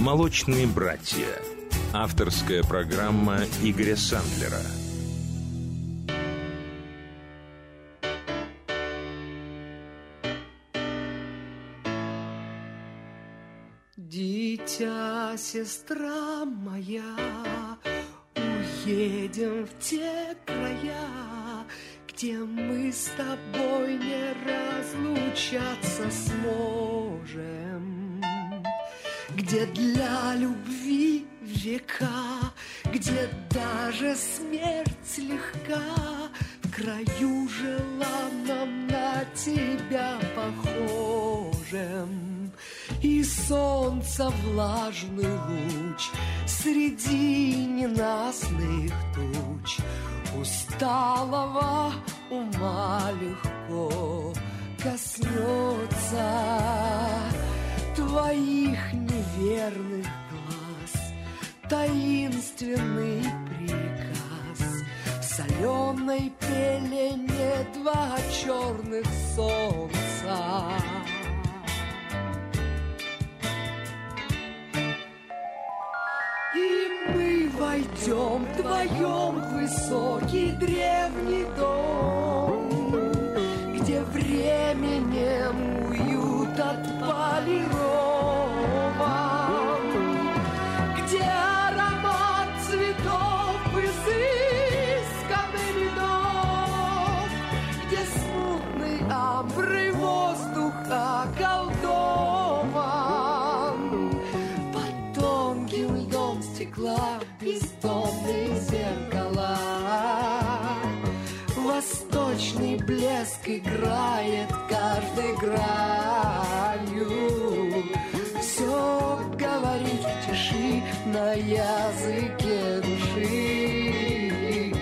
«Молочные братья». Авторская программа Игоря Сандлера. Дитя, сестра моя, уедем в те края, где мы с тобой не разлучаться сможем, где для любви века, где даже смерть легка, в краю желанном на тебя похожем. И солнца влажный луч среди ненастных туч, усталого ума легко коснется твоих неверных глаз, таинственный приказ в соленой пелене два черных солнца. И мы войдем вдвоем в высокий древний дом, где временем уют отполирован, где аромат цветов изысканных рядов, где смутный амбры воздух околдован. Под тонким льдом стекла бездонные зеркала, восточный блеск играет каждой гранью, все говорит в тиши на языке души,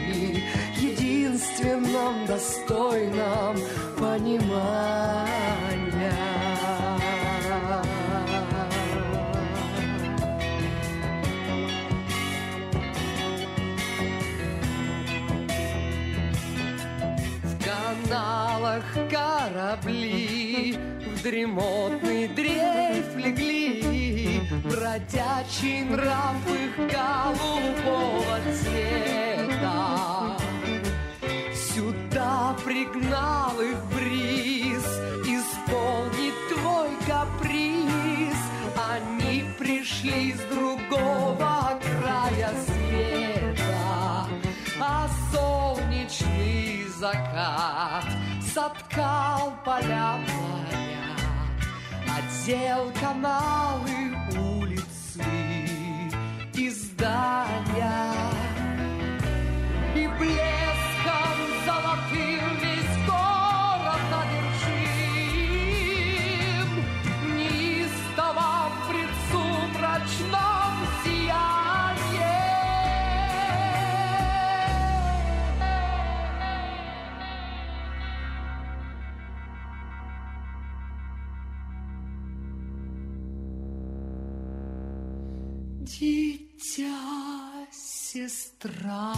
единственном достойном понимания. В каналах корабли в дремотный дрейф легли, бродячий нрав их голубого цвета. Сюда пригнал их бриз, исполнит твой каприз. Они пришли с другого края света, а солнечный закат соткал поля моря, отдел каналы, улицы и здания. И блеском золотым весь город одержим, неистово пред сумрачном сиянье. Дитя, сестра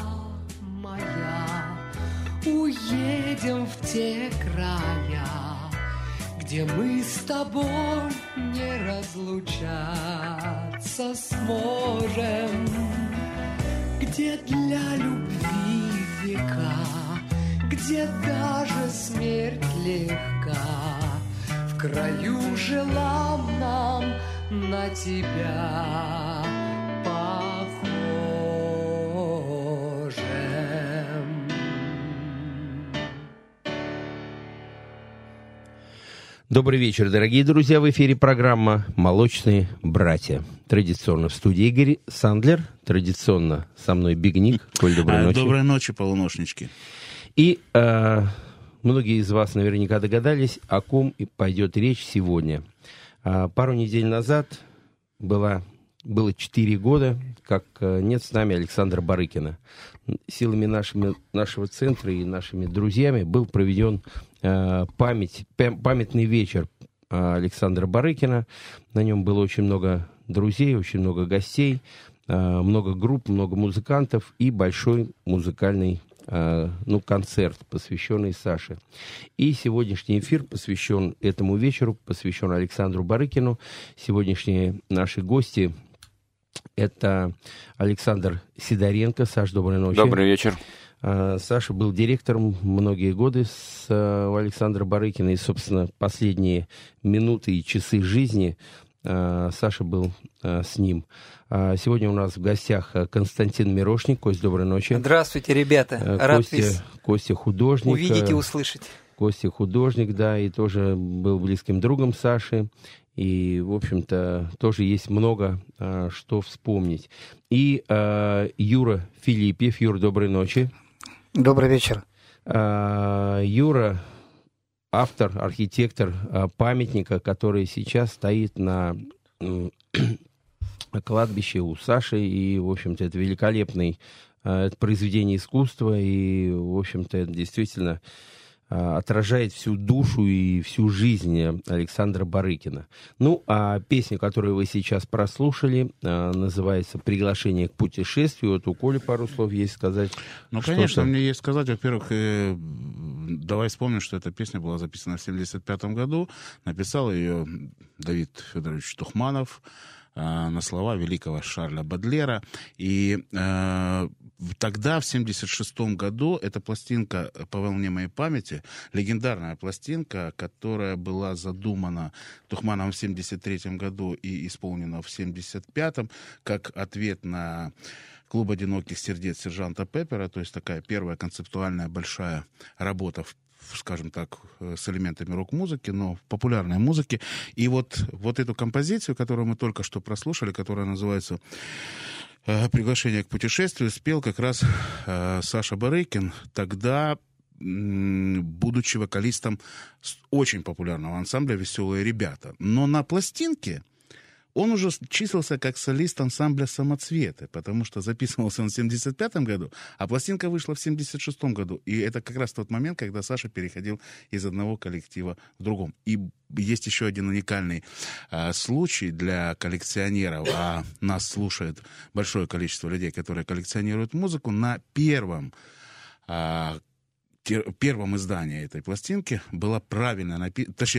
моя, уедем в те края, где мы с тобой не разлучаться сможем, где для любви века, где даже смерть легка, в краю желанном на тебя похожим. Добрый вечер, дорогие друзья. В эфире программа «Молочные братья». Традиционно в студии Игорь Сандлер. Традиционно со мной Бигник. Коль, доброй ночи. Доброй ночи, полуношнички. И многие из вас наверняка догадались, о ком и пойдет речь сегодня. Пару недель назад было 4 года, как нет с нами Александра Барыкина. Силами нашего центра и нашими друзьями был проведен памятный вечер Александра Барыкина. На нем было очень много друзей, очень много гостей, много групп, много музыкантов и большой музыкальный концерт, посвященный Саше. И сегодняшний эфир посвящен этому вечеру, посвящен Александру Барыкину. Сегодняшние наши гости Это Александр Сидоренко. Саш, доброй ночи. Добрый вечер. Саша был директором многие годы у Александра Барыкина. И, собственно, последние минуты и часы жизни Саша был с ним. Сегодня у нас в гостях Константин Мирошник. Кость, доброй ночи. Здравствуйте, ребята. Костя художник. Увидеть и услышать. Костя художник, да, и тоже был близким другом Саши. И, в общем-то, тоже есть много что вспомнить. И Юра Филиппев. Юр, доброй ночи. Добрый вечер. Юра — автор, архитектор памятника, который сейчас стоит на кладбище у Саши. И, в общем-то, это великолепное произведение искусства. И, в общем-то, это действительно отражает всю душу и всю жизнь Александра Барыкина. Ну, а песня, которую вы сейчас прослушали, называется «Приглашение к путешествию». Вот у Коли пару слов есть сказать. Ну, конечно, мне есть сказать. Во-первых, давай вспомним, что эта песня была записана в 1975 году. Написал ее Давид Федорович Тухманов на слова великого Шарля Бадлера. И тогда, в 1976 году, эта пластинка «По волне моей памяти», легендарная пластинка, которая была задумана Тухмановым в 1973 году и исполнена в 1975, как ответ на «Клуб одиноких сердец» сержанта Пеппера, то есть такая первая концептуальная большая работа в скажем так, с элементами рок-музыки, но популярной музыки. И вот эту композицию, которую мы только что прослушали, которая называется «Приглашение к путешествию», спел как раз Саша Барыкин тогда, будучи вокалистом очень популярного ансамбля «Веселые ребята». Но на пластинке он уже числился как солист ансамбля «Самоцветы», потому что записывался он в 1975 году, а пластинка вышла в 1976 году. И это как раз тот момент, когда Саша переходил из одного коллектива к другому. И есть еще один уникальный случай для коллекционеров, а нас слушает большое количество людей, которые коллекционируют музыку. На первом издании этой пластинки была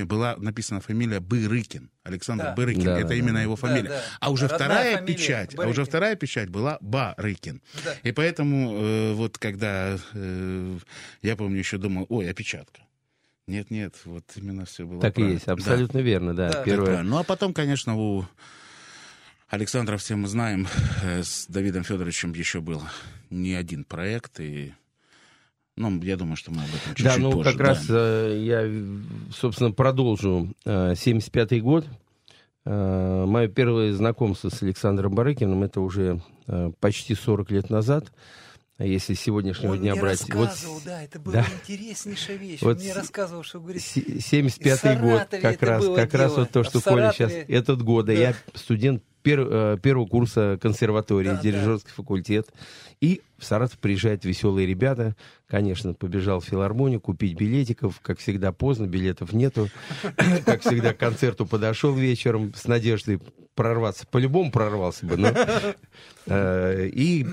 была написана фамилия Барыкин. Александр Барыкин. Да, это именно его фамилия. Да. А уже вторая печать была Барыкин. Да. И поэтому вот когда я помню, еще думал, ой, опечатка. Нет, вот именно все было так правильно. И есть, абсолютно верно, да. Первое. Ну а потом, конечно, у Александра, все мы знаем, с Давидом Федоровичем еще был не один проект, и ну, я думаю, что мы об этом чуть-чуть позже. Да, ну, позже, как раз я, собственно, продолжу. 75-й год. Мое первое знакомство с Александром Барыкиным, это уже почти 40 лет назад. Если с сегодняшнего дня брать... Он мне рассказывал, это была интереснейшая вещь. Он мне рассказывал, что, говорит... 75-й год, как раз вот то, что Коля сейчас... Этот год, да. Я студент первого курса консерватории, дирижерский факультет. И в Саратов приезжают «Веселые ребята». Конечно, побежал в филармонию купить билетиков. Как всегда, поздно, билетов нету. Как всегда, к концерту подошел вечером с надеждой прорваться. По-любому прорвался бы. И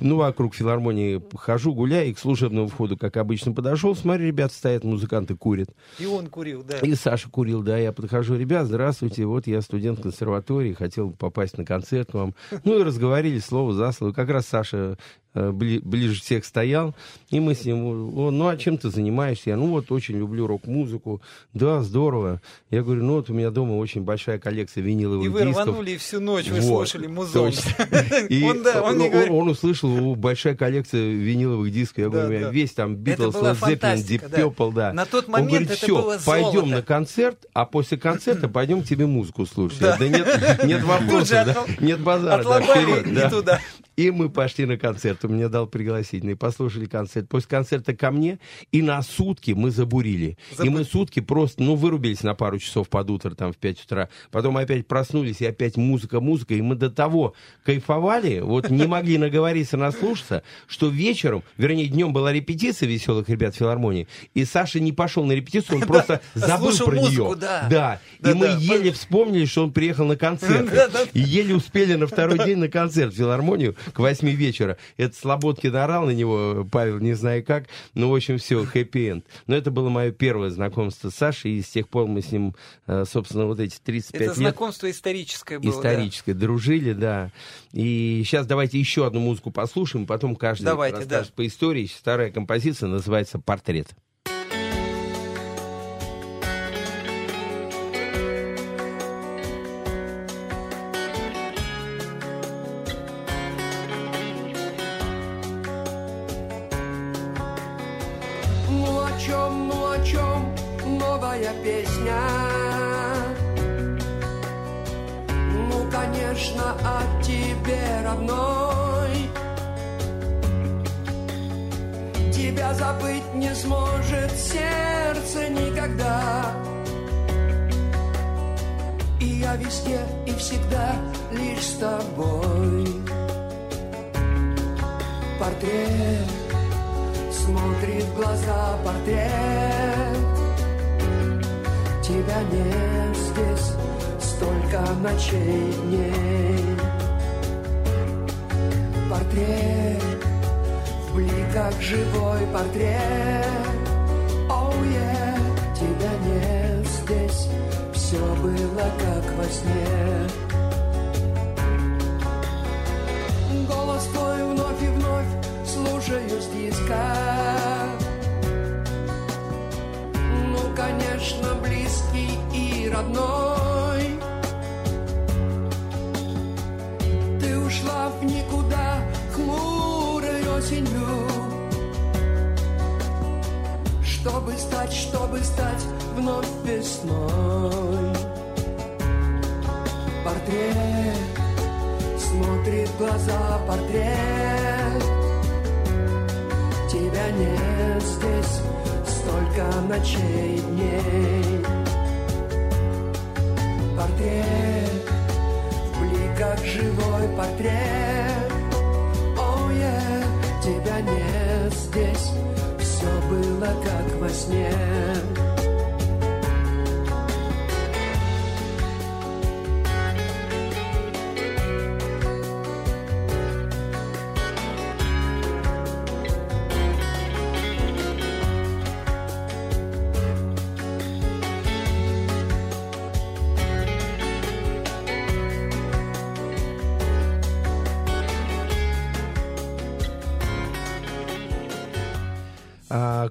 вокруг филармонии хожу, гуляю, и к служебному входу, как обычно, подошел. Смотри, ребята стоят, музыканты курят. И он курил, да. И Саша курил, да. Я подхожу, ребят, здравствуйте, вот я студент консерватории, хотел попасть на концерт к вам. Ну и разговорились слово за слово. Как раз Саша ближе всех стоял, и мы с ним, ну, а чем ты занимаешься? Я, очень люблю рок-музыку. Да, здорово. Я говорю, вот у меня дома очень большая коллекция виниловых дисков. И вы рванули, и всю ночь вы слушали музон. Он услышал, большая коллекция виниловых дисков. Я говорю, у меня весь там Битлз, Led Zeppelin, Deep Purple, да. На тот момент он говорит, все, пойдем на концерт, а после концерта пойдем тебе музыку слушать. Да нет вопросов, нет базара. Отломали и туда. И мы пошли на концерт. Он меня дал пригласительный. Послушали концерт. После концерта ко мне. И на сутки мы забурили. И мы сутки просто, вырубились на пару часов под утро, там, в 5 утра. Потом опять проснулись, и опять музыка. И мы до того кайфовали, не могли наговориться, наслушаться, что вечером, вернее, днем была репетиция «Веселых ребят» в филармонии. И Саша не пошел на репетицию, он просто забыл про нее. Да. И мы еле вспомнили, что он приехал на концерт. И еле успели на второй день на концерт в филармонию. к 8 вечера. Это Слободкин орал на него, Павел, не знаю как, но, в общем, все, хэппи-энд. Но это было мое первое знакомство с Сашей, и с тех пор мы с ним, собственно, вот эти 35 лет... Это знакомство историческое было, историческое, да? Дружили, да. И сейчас давайте еще одну музыку послушаем, потом каждый расскажет по истории. Старая композиция называется «Портрет».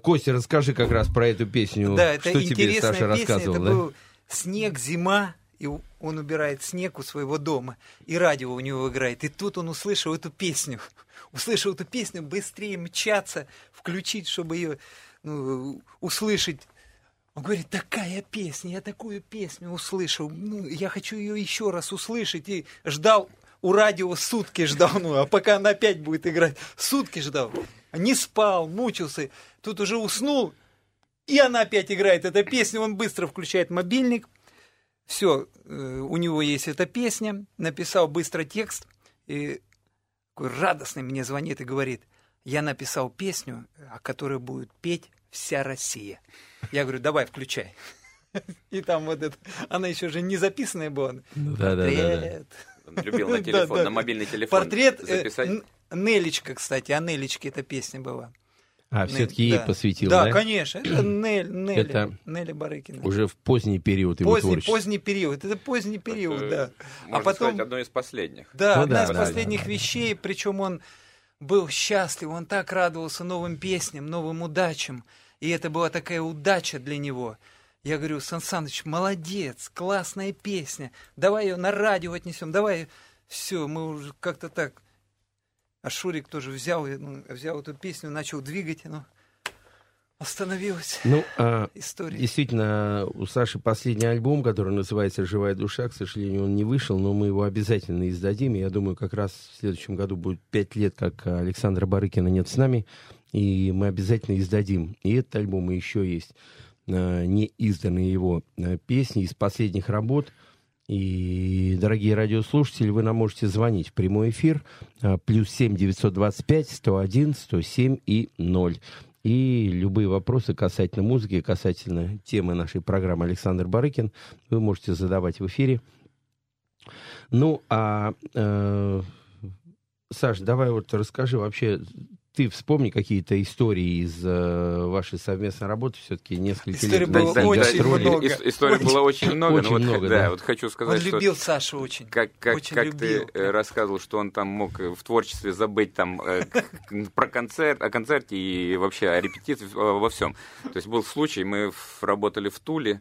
Костя, расскажи как раз про эту песню. Да, это что тебе Саша рассказывал? Это был снег, зима, и он убирает снег у своего дома, и радио у него играет. И тут он услышал эту песню. Услышал эту песню, быстрее мчаться, включить, чтобы ее услышать. Он говорит, такая песня, я такую песню услышал. Я хочу ее еще раз услышать. И ждал, у радио сутки ждал, а пока она опять будет играть, сутки ждал. Не спал, мучился, тут уже уснул, и она опять играет эту песню, он быстро включает мобильник, все, у него есть эта песня, написал быстро текст, и такой радостный мне звонит и говорит, я написал песню, о которой будет петь вся Россия. Я говорю, давай, включай. И там вот это, она еще же не записанная была. Портрет. Он любил на телефон, на мобильный телефон портрет записать. Нелечка, кстати, о Нелечке эта песня была. А, все-таки ей посвятил, да? Да, конечно, это Нелли Барыкина. Уже в поздний период его творчества. Поздний период, это поздний период, да. Можно сказать, одно из последних. Да, одна из последних вещей, причем он был счастлив, он так радовался новым песням, новым удачам, и это была такая удача для него. Я говорю, Сан Саныч, молодец, классная песня, давай ее на радио отнесем, давай, все, мы уже как-то так... А Шурик тоже взял эту песню, начал двигать, но остановилась история. Действительно, у Саши последний альбом, который называется «Живая душа», к сожалению, он не вышел, но мы его обязательно издадим. И я думаю, как раз в следующем году будет 5 лет, как Александра Барыкина нет с нами, и мы обязательно издадим. И этот альбом, и еще есть неизданные его песни из последних работ. И, дорогие радиослушатели, вы нам можете звонить в прямой эфир +7 925 101 107 0. И любые вопросы касательно музыки, касательно темы нашей программы «Александр Барыкин» вы можете задавать в эфире. Саш, давай вот расскажи вообще... Ты вспомни какие-то истории из вашей совместной работы, все-таки несколько историй лет. Было много. Историй было очень много. Очень много, да. Вот хочу сказать, он любил Сашу очень. Как ты рассказывал, что он там мог в творчестве забыть там про концерт, о концерте и вообще о репетиции, во всем. То есть был случай, мы работали в Туле,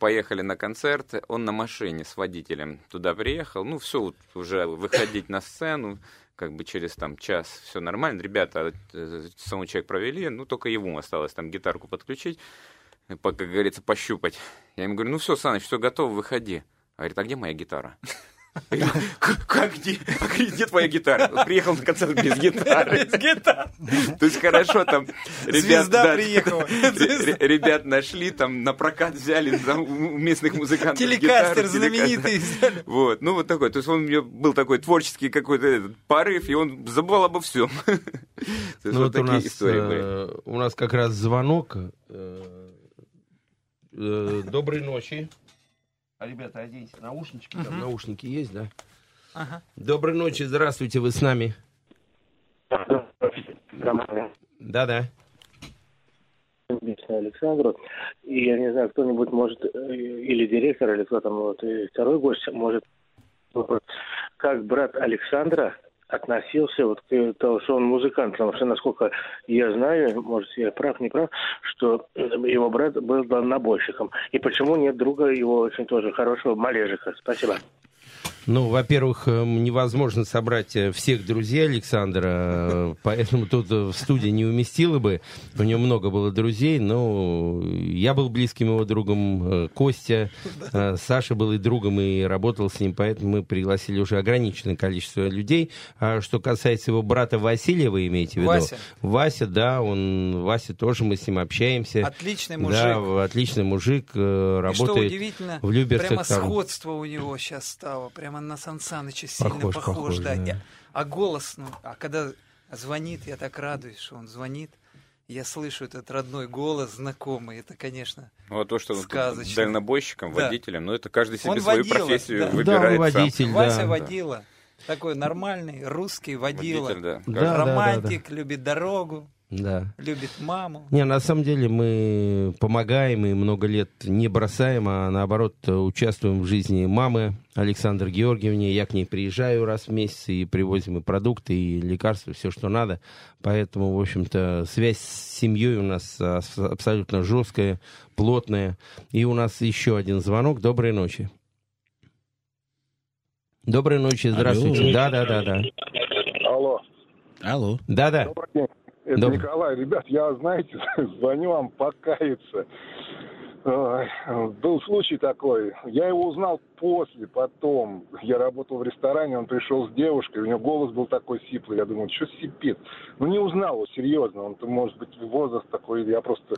поехали на концерт, он на машине с водителем туда приехал, ну все, уже выходить на сцену, как бы через там час все нормально, ребята саундчек провели, ну только ему осталось там гитарку подключить, как говорится, пощупать. Я ему говорю, ну все, Саныч, все готово, выходи. А говорит, а где моя гитара? Как где? Где твоя гитара? Приехал на концерт без гитары. Без гитары. То есть хорошо там. Звезда приехала. Ребят нашли, там на прокат взяли у местных музыкантов. Телекастер знаменитый взяли. Вот, ну вот такой. То есть он у меня был такой творческий какой-то порыв, и он забыл обо всем. Ну вот такие истории были. У нас как раз звонок. Доброй ночи. А, ребята, оденьте наушнички, там наушники есть, да? Доброй ночи, здравствуйте, вы с нами. Да-да. Александру. И я не знаю, кто-нибудь может, или директор, или кто там, вот, и второй гость может, как брат Александра относился вот к тому, что он музыкант, потому что, насколько я знаю, может, я прав, не прав, что его брат был дальнобойщиком. И почему нет друга его очень тоже хорошего, Малежика? Спасибо. Ну, во-первых, невозможно собрать всех друзей Александра, поэтому тут в студии не уместило бы. У него много было друзей, но я был близким его другом, Костя, Саша был и другом, и работал с ним, поэтому мы пригласили уже ограниченное количество людей. А что касается его брата Василия, вы имеете в виду? Вася, да, Вася тоже, мы с ним общаемся. Отличный мужик. Да, отличный мужик, работает в Люберцах. Что удивительно, прямо сходство у него сейчас стало, прям. Он на Сан Саныча сильно похож, да. Да. А голос, ну, а когда звонит, я так радуюсь, что он звонит. Я слышу этот родной голос, знакомый. Это, конечно, ну, а то, что он дальнобойщиком, водителем, ну, это каждый себе он свою водила, профессию выбирает водитель, сам. Вася водила. Такой нормальный русский водила. Водитель, да. Романтик, любит дорогу. Да. Любит маму. Не, на самом деле мы помогаем и много лет не бросаем, а наоборот участвуем в жизни мамы Александры Георгиевны. Я к ней приезжаю раз в месяц и привозим и продукты, и лекарства, все, что надо. Поэтому, в общем-то, связь с семьей у нас абсолютно жесткая, плотная. И у нас еще один звонок. Доброй ночи. Доброй ночи, здравствуйте. Да. Алло. Да. Добрый день. Это Николай. Ребят, я, знаете, звоню вам покаяться. Был случай такой. Я его узнал потом. Я работал в ресторане, он пришел с девушкой, у него голос был такой сиплый. Я думал, что сипит? Ну, не узнал его, серьезно. Он, может быть, возраст такой, я просто...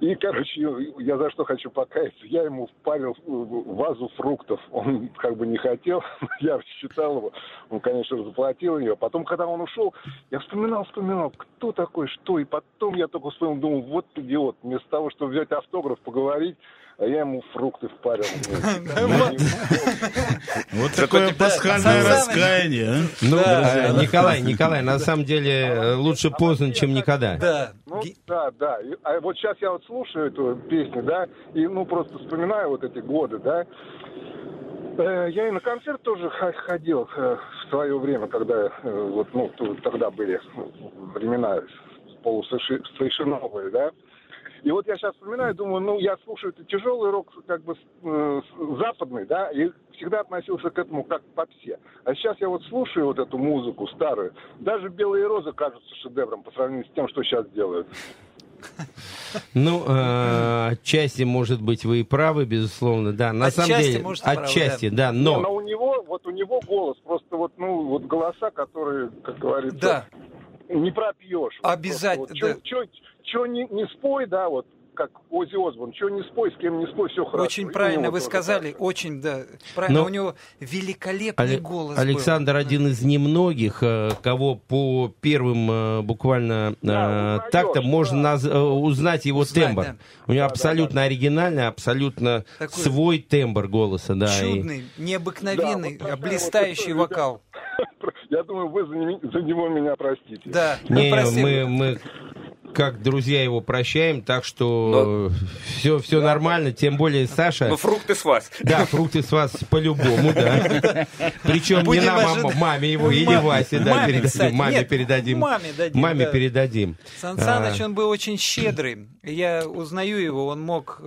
И, короче, я за что хочу покаяться. Я ему впарил вазу фруктов. Он как бы не хотел. Я рассчитал его. Он, конечно, заплатил ее. Потом, когда он ушел, я вспоминал, кто такой, что. И потом я только вспомнил, думал, вот идиот. Вместо того, чтобы взять автограф, поговорить, а я ему фрукты впарил. Вот такое пасхальное раскаяние. Ну, Николай, на самом деле лучше поздно, чем никогда. Да. А вот сейчас я вот слушаю эту песню, да, и ну просто вспоминаю вот эти годы, да. Я и на концерт тоже ходил в свое время, когда вот, ну, тогда были времена полусовершеннолетия, да. И вот я сейчас вспоминаю, думаю, ну, я слушаю тяжелый рок, как бы, западный, да, и всегда относился к этому как к попсе. А сейчас я вот слушаю вот эту музыку старую. Даже «Белые розы» кажутся шедевром по сравнению с тем, что сейчас делают. Ну, отчасти, может быть, вы и правы, безусловно, да. На самом деле, отчасти, да, но... Но у него голос, просто вот, ну, вот голоса, которые, как говорится, не пропьешь. Обязательно, да. Чего не спой, да, вот как Оззи Осборн, чего не спой, с кем не спой, все хорошо. Очень правильно вы сказали, хорошо. Очень, да, правильно. Но у него великолепный голос. Александр был один из немногих, кого по первым буквально так-то можно узнать его тембр. Да. У него абсолютно оригинальный, абсолютно такой свой тембр голоса. Да, чудный, необыкновенный, блистающий вокал. Я думаю, вы за него меня простите. Да, мы как друзья его прощаем, так что все нормально, тем более Саша... Ну, фрукты с вас. Да, фрукты с вас по-любому, да. Причем не нам, маме его, или Васе, да, передадим. Маме передадим. Маме передадим. Сан Саныч, он был очень щедрый. Я узнаю его, он мог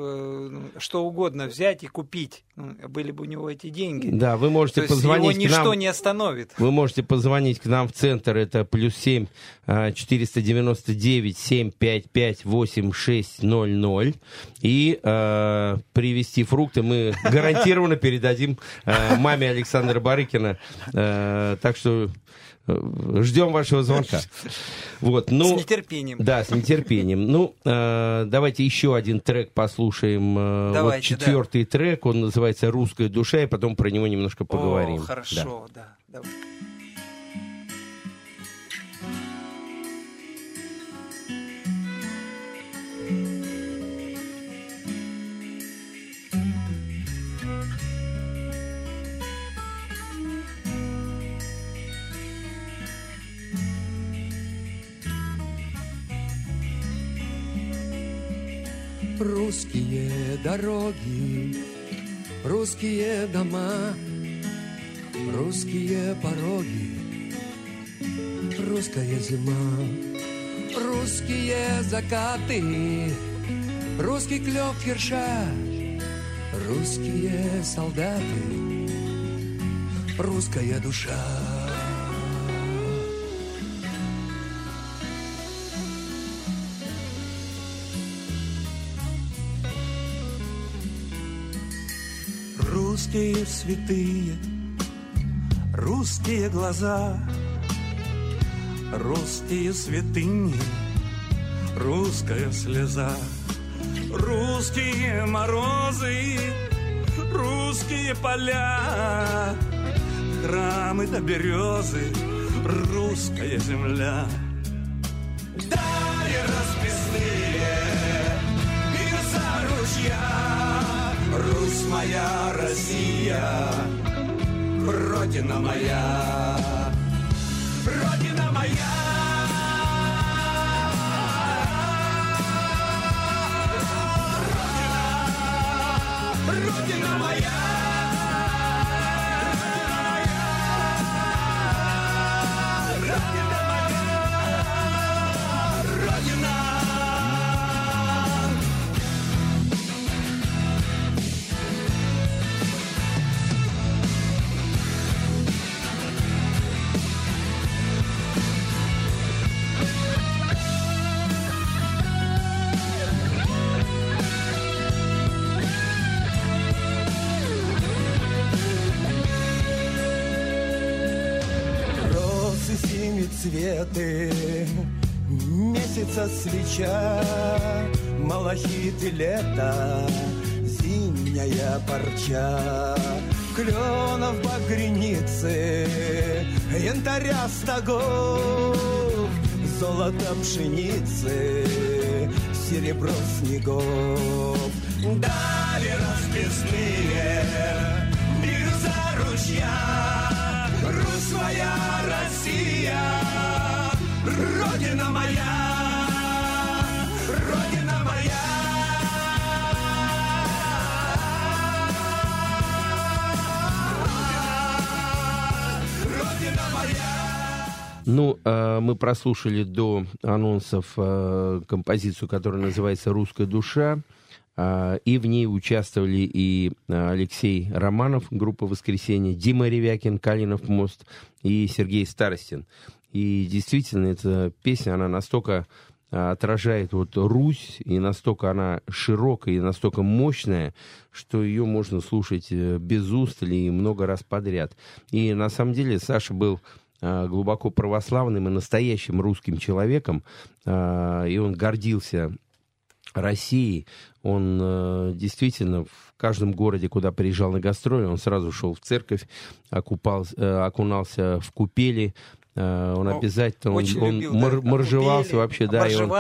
что угодно взять и купить. Были бы у него эти деньги. Да, вы можете позвонить к нам. Его ничто не остановит. Вы можете позвонить к нам в центр, это +7 499 755 8600 и привезти фрукты. Мы гарантированно передадим маме Александра Барыкина. Так что ждем вашего звонка. Вот, ну, с нетерпением. Да, с нетерпением. Ну, давайте еще один трек послушаем. Давайте, вот четвертый трек, он называется «Русская душа», и потом про него немножко поговорим. О, хорошо, да. Русские дороги, русские дома, русские пороги, русская зима, русские закаты, русский клёв ерша, русские солдаты, русская душа. Русские святые, русские глаза, русские святыни, русская слеза, русские морозы, русские поля, храмы до березы, русская земля. Дали расписные и за ружья, Русь моя, Россия, Родина моя, Родина моя. Родина, Родина моя. Цветы, месяца свеча, малахит и лето, зимняя парча, кленов багряницы, янтаря стогов, золото пшеницы, серебро снегов. Дали расписные мир за ручья, Русь моя, Россия, Родина моя, Родина моя. Родина моя. Ну, мы прослушали до анонсов композицию, которая называется «Русская душа». И в ней участвовали и Алексей Романов, группа «Воскресенье», Дима Ревякин, «Калинов мост» и Сергей Старостин. И действительно, эта песня, она настолько отражает вот Русь, и настолько она широкая, и настолько мощная, что ее можно слушать без устали и много раз подряд. И на самом деле Саша был глубоко православным и настоящим русским человеком, и он гордился России. Он действительно в каждом городе, куда приезжал на гастроли, он сразу шел в церковь, окунался в купели, Он обязательно, он моржевался вообще, да, и он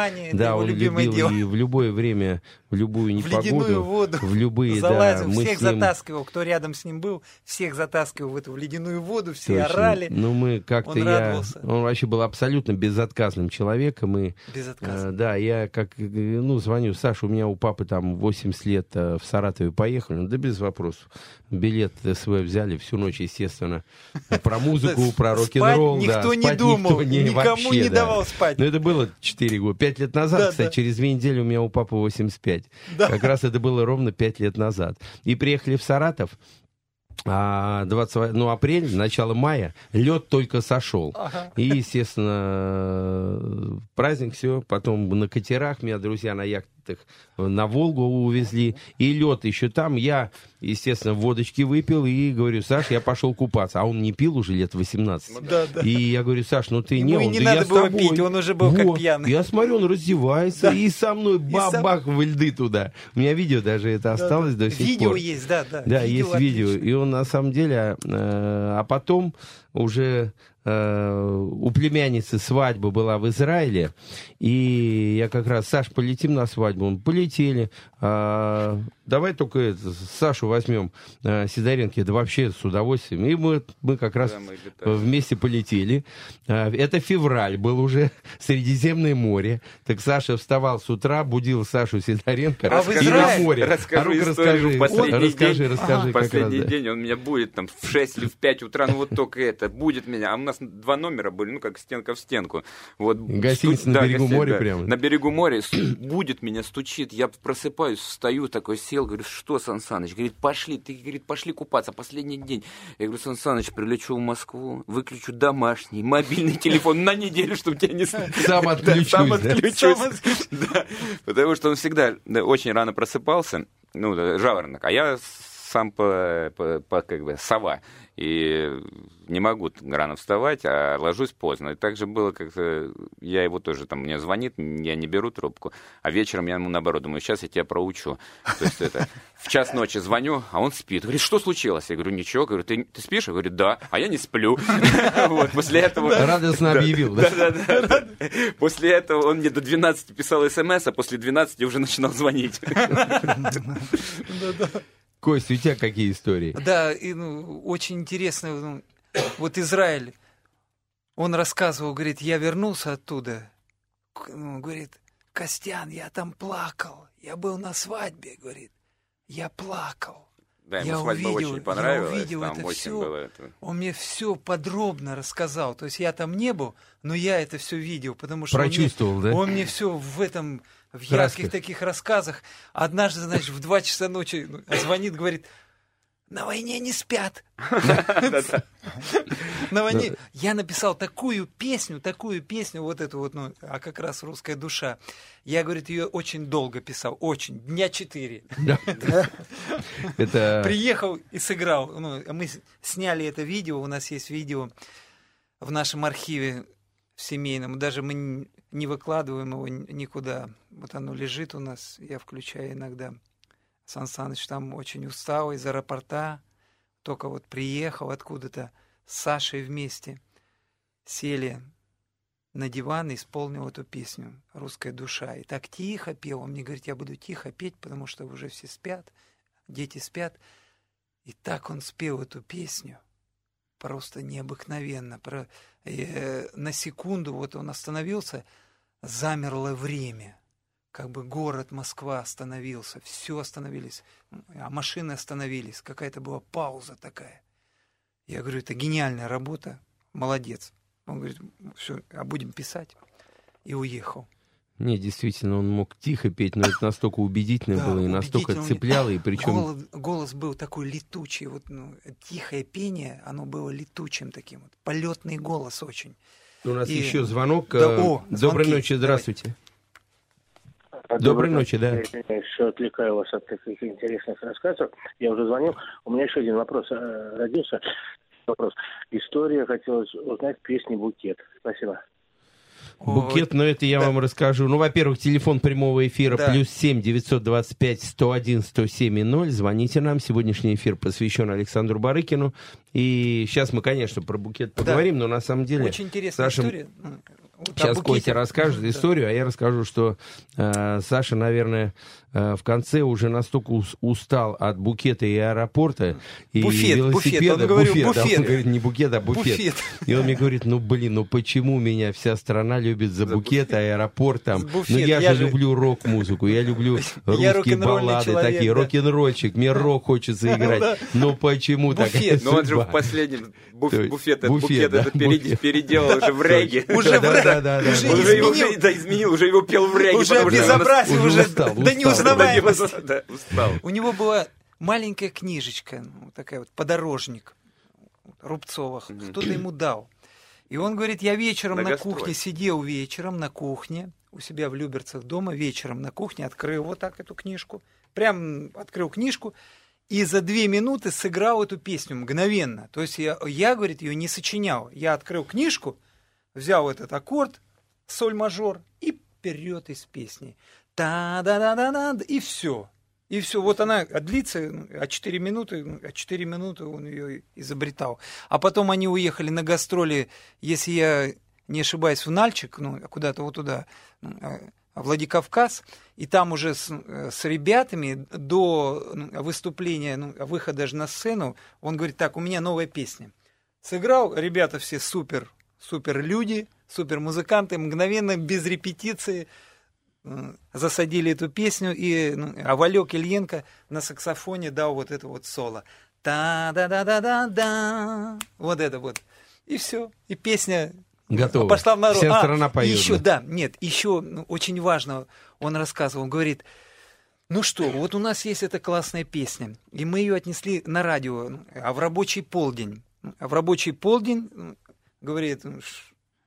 любил и в любое время, в любую непогоду, в любые, залазил, всех затаскивал, кто рядом с ним был, всех затаскивал в эту в ледяную воду, все орали, ну, мы как-то, он вообще был абсолютно безотказным человеком, и, да, я как, ну, звоню, Саша, у меня у папы там 80 лет в Саратове поехали, ну, да без вопросов, билет свой взяли, всю ночь, естественно, про музыку, про рок-н-ролл, да. Не думал, никому не давал спать. Но это было 5 лет назад, кстати, через 2 недели у меня у папы 85. Как раз это было ровно 5 лет назад. И приехали в Саратов, 20, ну, апрель, начало мая, лед только сошел. Ага. И, естественно, праздник, все. Потом на катерах меня друзья на яхтах на Волгу увезли. И лед еще там. Я, естественно, водочки выпил и говорю: Саш, я пошел купаться. А он не пил уже лет 18. Да, да. И я говорю: Саш, ну ты не он. Не да надо было пить, он уже был вот, как пьяный. Я смотрю, он раздевается, да. И со мной бабах в льды туда. У меня видео даже это осталось до сих пор. Видео есть, да, да. Да, видео есть отлично. Видео. И он на самом деле, а потом уже у племянницы свадьба была в Израиле, и я как раз: Саш, полетим на свадьбу. Он: полетели. Давай только это, Сашу возьмем, Сидоренко, да вообще с удовольствием. И мы как раз вместе полетели. Это февраль был уже, Средиземное море. Так Саша вставал с утра, будил Сашу Сидоренко и на море. Расскажи. Последний день, да. Он у меня будет там в 6 или в 5 утра, ну вот только это, будет меня. А у нас 2 номера были, ну как стенка в стенку. Вот, гостиница на берегу моря прямо. На берегу моря будет меня, стучит, я просыпаюсь, встаю такой, сильный. Говорю: что, Сан Саныч? Говорит: пошли, ты, говорит, пошли купаться, последний день. Я говорю: Сан Саныч, прилечу в Москву, выключу домашний, мобильный телефон на неделю, чтобы тебя не... Сам отключусь. Да, потому что он всегда очень рано просыпался, ну, жаворонок, а я сам как бы сова, и не могу рано вставать, а ложусь поздно. И так же было, как я его тоже, там, мне звонит, я не беру трубку, а вечером я ему наоборот думаю: сейчас я тебя проучу. То есть это, в 1:00 ночи звоню, а он спит. Говорит: что случилось? Я говорю: ничего. Говорю: ты спишь? Я говорю: да. А я не сплю. После этого... Радостно объявил, да? После этого он мне до 12 писал смс, а после 12 уже начинал звонить. Кость, у тебя какие истории? Да, и, ну, очень интересно. Ну, вот Израиль, он рассказывал, говорит: я вернулся оттуда. Ну, говорит: Костян, я там плакал. Я был на свадьбе, говорит. Я плакал. Да, ему свадьба очень понравилась. Я увидел это все. Он мне все подробно рассказал. То есть я там не был, но я это все видел, потому что... Прочувствовал, да? Он мне все в этом... В ярких таких рассказах. Однажды, значит, в 2:00 ночи звонит, говорит: на войне не спят. На войне. Я написал такую песню, вот эту вот, ну, а как раз «Русская душа». Я, говорит, ее очень долго писал, очень, дня 4. Приехал и сыграл. Мы сняли это видео, у нас есть видео в нашем архиве в семейном, даже мы не выкладываем его никуда. Вот оно лежит у нас, я включаю иногда. Сан Саныч там очень устал из аэропорта, только вот приехал откуда-то, с Сашей вместе сели на диван и исполнил эту песню «Русская душа». И так тихо пел. Он мне говорит: я буду тихо петь, потому что уже все спят, дети спят. И так он спел эту песню. Просто необыкновенно. На секунду вот он остановился, замерло время. Как бы город Москва остановился, все остановились, а машины остановились. Какая-то была пауза такая. Я говорю: это гениальная работа, молодец. Он говорит: все, а будем писать. И уехал. Не, действительно, он мог тихо петь, но это настолько убедительно было и настолько цепляло, и причем... Голос был такой летучий, вот, ну, тихое пение, оно было летучим таким, вот, полетный голос очень. У нас еще звонок. Доброй ночи, здравствуйте. Доброй ночи, да. Я еще отвлекаю вас от таких интересных рассказов. Я уже звонил. У меня еще один вопрос родился. История, хотелось узнать, песни «Букет». Спасибо. Букет, но это я вам расскажу. Ну, во-первых, телефон прямого эфира +7 925 101 107 0. Звоните нам. Сегодняшний эфир посвящен Александру Барыкину. И сейчас мы, конечно, про Букет поговорим, но на самом деле... Очень интересная история. Сейчас Костя расскажет историю, а я расскажу, что Саша, наверное, в конце уже настолько устал от букета и аэропорта, и велосипеда, он говорит, не букет, а буфет. И он мне говорит, ну блин, ну почему меня вся страна любит за букет, аэропорт там? Ну я же люблю рок-музыку, я люблю русские баллады такие, рок-н-ролльчик, мне рок хочется играть, но почему такая судьба? Ну он же в последнем буфет этот переделал уже в регги. Изменил, уже его пел в регги. Уже безобразие, уже да не узнаваемость. У него была маленькая книжечка, такая вот, подорожник Рубцова, кто-то ему дал. И он говорит, я вечером на кухне сидел, вечером на кухне, у себя в Люберцах дома, вечером на кухне открыл вот так эту книжку, прям открыл книжку, и за 2 минуты сыграл эту песню мгновенно. То есть я говорит, ее не сочинял. Я открыл книжку, взял этот аккорд, соль-мажор, и вперед из песни. Та-да-да-да-да, и все. И все. Вот она длится, а 4 минуты он ее изобретал. А потом они уехали на гастроли, если я не ошибаюсь, в Нальчик, ну, куда-то вот туда, Владикавказ, и там уже с ребятами до выступления, выхода же на сцену, он говорит, так, у меня новая песня. Сыграл, ребята все супер, супер люди, супер музыканты, мгновенно, без репетиции засадили эту песню, и Валёк Ильенко на саксофоне дал вот это вот соло. Та-да-да-да-да-да. Вот это вот. И все. И песня готова. Пошла в народ. Вся страна поёт. Еще, да, нет, еще очень важно, он рассказывал, он говорит, ну что, вот у нас есть эта классная песня, и мы ее отнесли на радио, а в рабочий полдень. А в рабочий полдень, говорит,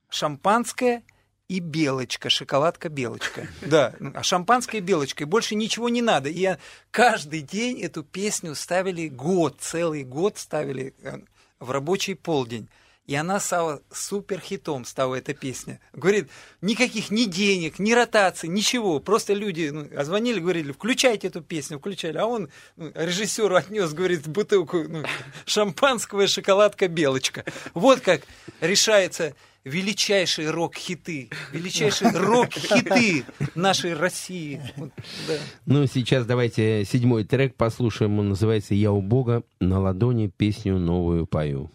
шампанское и белочка, шоколадка-белочка. Да, а шампанское и белочка, и больше ничего не надо. И я каждый день эту песню ставили год, целый год ставили в рабочий полдень. И она стала суперхитом, стала эта песня. Говорит, никаких ни денег, ни ротаций, ничего. Просто люди звонили, говорили, включайте эту песню, включали. А он режиссеру отнес, говорит, бутылку шампанского и шоколадка-белочка. Вот как решается... величайшие рок-хиты, величайшие рок-хиты нашей России. Вот, да. Ну, сейчас давайте 7-й трек послушаем. Он называется «Я у Бога на ладони песню новую пою».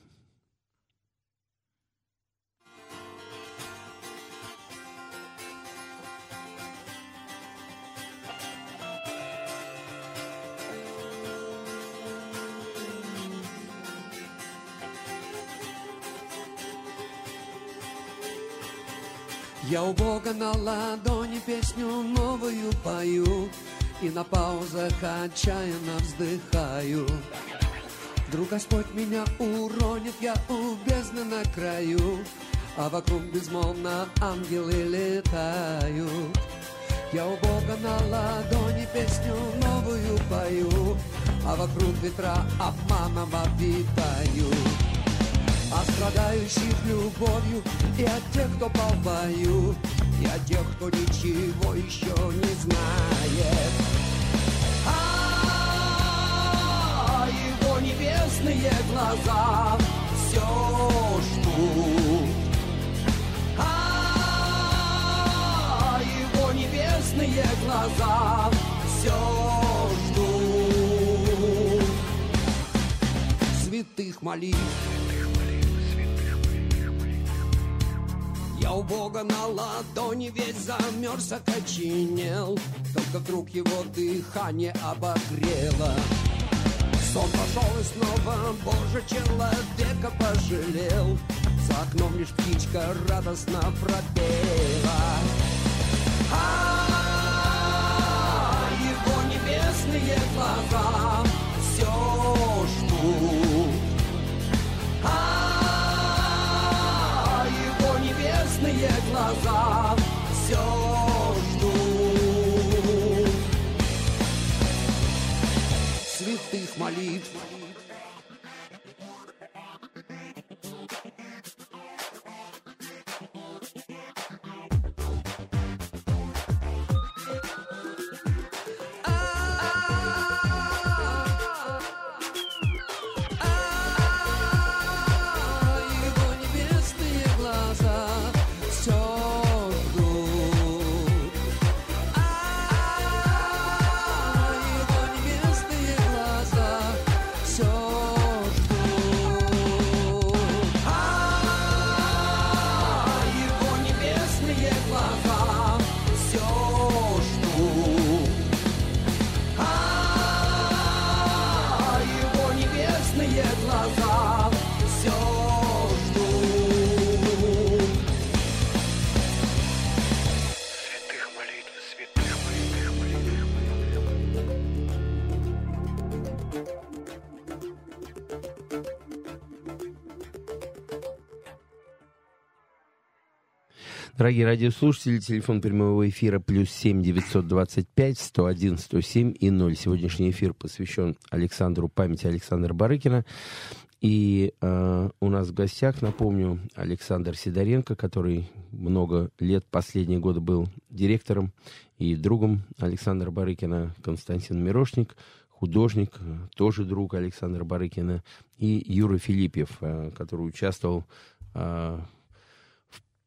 Я у Бога на ладони песню новую пою, и на паузах отчаянно вздыхаю. Вдруг Господь меня уронит, я у бездны на краю, а вокруг безмолвно ангелы летают. Я у Бога на ладони песню новую пою, а вокруг ветра обманом обвитаю. О страдающих любовью и от тех, кто пал в бою, и от тех, кто ничего еще не знает. А его небесные глаза все ждут. А его небесные глаза все ждут. Святых молитв. Я у Бога на ладони весь замерз, окоченел, только вдруг его дыхание обогрело. Сон пошел и снова, Боже, человека пожалел, за окном лишь птичка радостно пропела. А его небесные глаза все ждут. Небесные глаза все ждут святых молитв. Дорогие радиослушатели, телефон прямого эфира +7 925 101 107 0. Сегодняшний эфир посвящен Александру, памяти Александра Барыкина. И у нас в гостях, напомню, Александр Сидоренко, который много лет, последние годы был директором и другом Александра Барыкина, Константин Мирошник, художник, тоже друг Александра Барыкина, и Юра Филиппев, который участвовал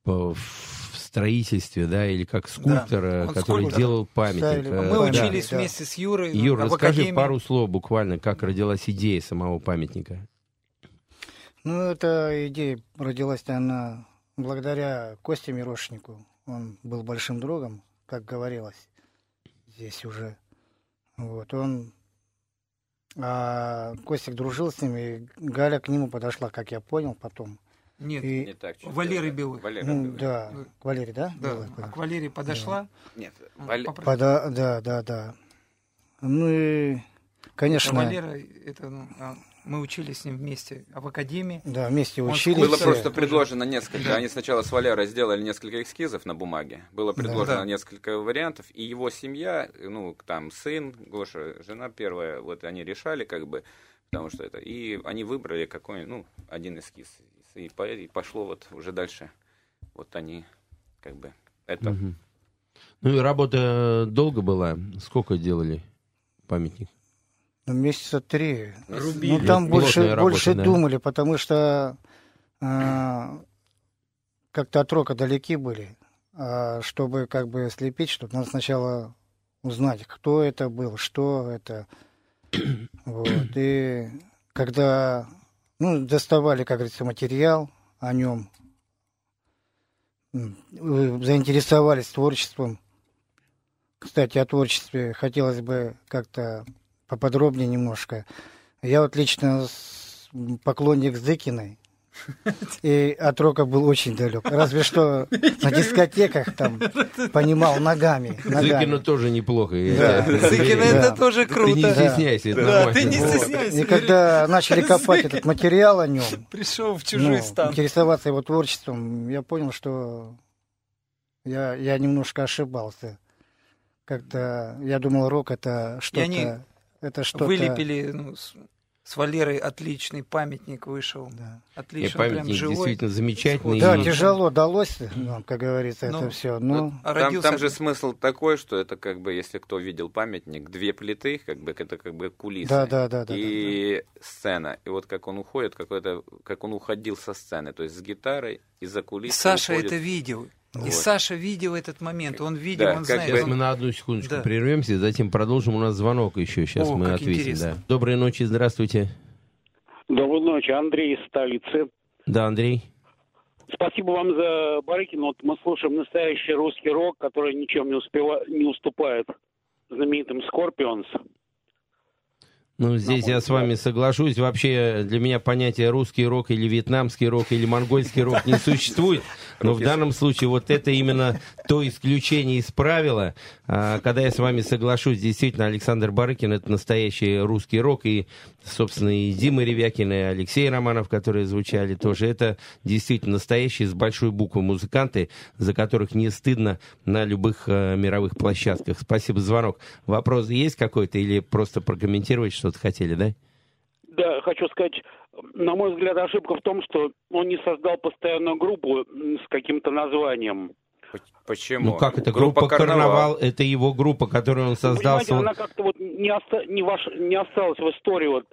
в строительстве, да, или как скульптор, да, который делал памятник. Мы учились вместе с Юрой. Юр, расскажи пару слов буквально, как родилась идея самого памятника. Ну, эта идея родилась, она благодаря Косте Мирошнику. Он был большим другом, как говорилось здесь уже. Вот, он... А Костик дружил с ними, и Галя к нему подошла, как я понял, потом. Нет, и... не так. Валерий Белых. Ну, да, к Валерии, да? Да, Белых, а к Валерии подошла. Да. Нет, Да. Ну и, конечно... А Валера, это... Ну, мы учились с ним вместе в академии. Да, вместе учились. Было просто предложено несколько. Они сначала с Валерой сделали несколько эскизов на бумаге. Было предложено несколько вариантов. И его семья, ну, там, сын, Гоша, жена первая, вот они решали, как бы, потому что это... И они выбрали какой-нибудь, ну, один эскиз. И пошло вот уже дальше. Вот они, как бы, это... Угу. Ну, и работа долго была? Сколько делали памятник? Месяца 3. Рубили. Ну, там больше работа, думали, да. Потому что как-то от рока далеки были. А чтобы как бы слепить, чтобы надо сначала узнать, кто это был, что это. Вот. И когда доставали, как говорится, материал о нем, заинтересовались творчеством. Кстати, о творчестве хотелось бы как-то поподробнее немножко. Я вот лично поклонник Зыкиной. И от рока был очень далек. Разве что на дискотеках там понимал ногами. Зыкину тоже неплохо. Да. Зыкина это тоже круто. Ты не стесняйся. Да, ты не стесняйся. И когда начали копать этот материал о нем, пришел в чужой стан, интересоваться его творчеством, я понял, что я немножко ошибался. Как-то я думал, рок это что-то. И они вылепили, с Валерой отличный памятник вышел. Да. Отличный, памятник живой. Действительно замечательный. Да, тяжело далось, как говорится, это все. Там же смысл такой, что это как бы, если кто видел памятник, 2 плиты, как бы это как бы кулисы. Да. Сцена. И вот как он уходит, как он уходил со сцены, то есть с гитарой и за кулисы. Саша это видел. И вот. Саша видел этот момент, он видел, он знает. Сейчас мы на одну секундочку прервемся, затем продолжим. У нас звонок еще, сейчас мы ответим. Да. Доброй ночи, здравствуйте. Доброй ночи, Андрей из столицы. Да, Андрей. Спасибо вам за Барыкина. Вот мы слушаем настоящий русский рок, который ничем не уступает знаменитым Скорпионс. Ну, здесь я с вами соглашусь. Вообще, для меня понятие русский рок или вьетнамский рок или монгольский рок не существует. Но в данном случае вот это именно то исключение из правила. Когда я с вами соглашусь, действительно, Александр Барыкин — это настоящий русский рок. И, собственно, и Дима Ревякин, и Алексей Романов, которые звучали тоже, это действительно настоящие с большой буквы музыканты, за которых не стыдно на любых мировых площадках. Спасибо за звонок. Вопрос есть какой-то или просто прокомментировать, что хотели, да? Да, хочу сказать, на мой взгляд, ошибка в том, что он не создал постоянную группу с каким-то названием. Почему? Ну как это? Группа «Карнавал» — это его группа, которую он создал. Понимаете, она как-то вот не осталась в истории вот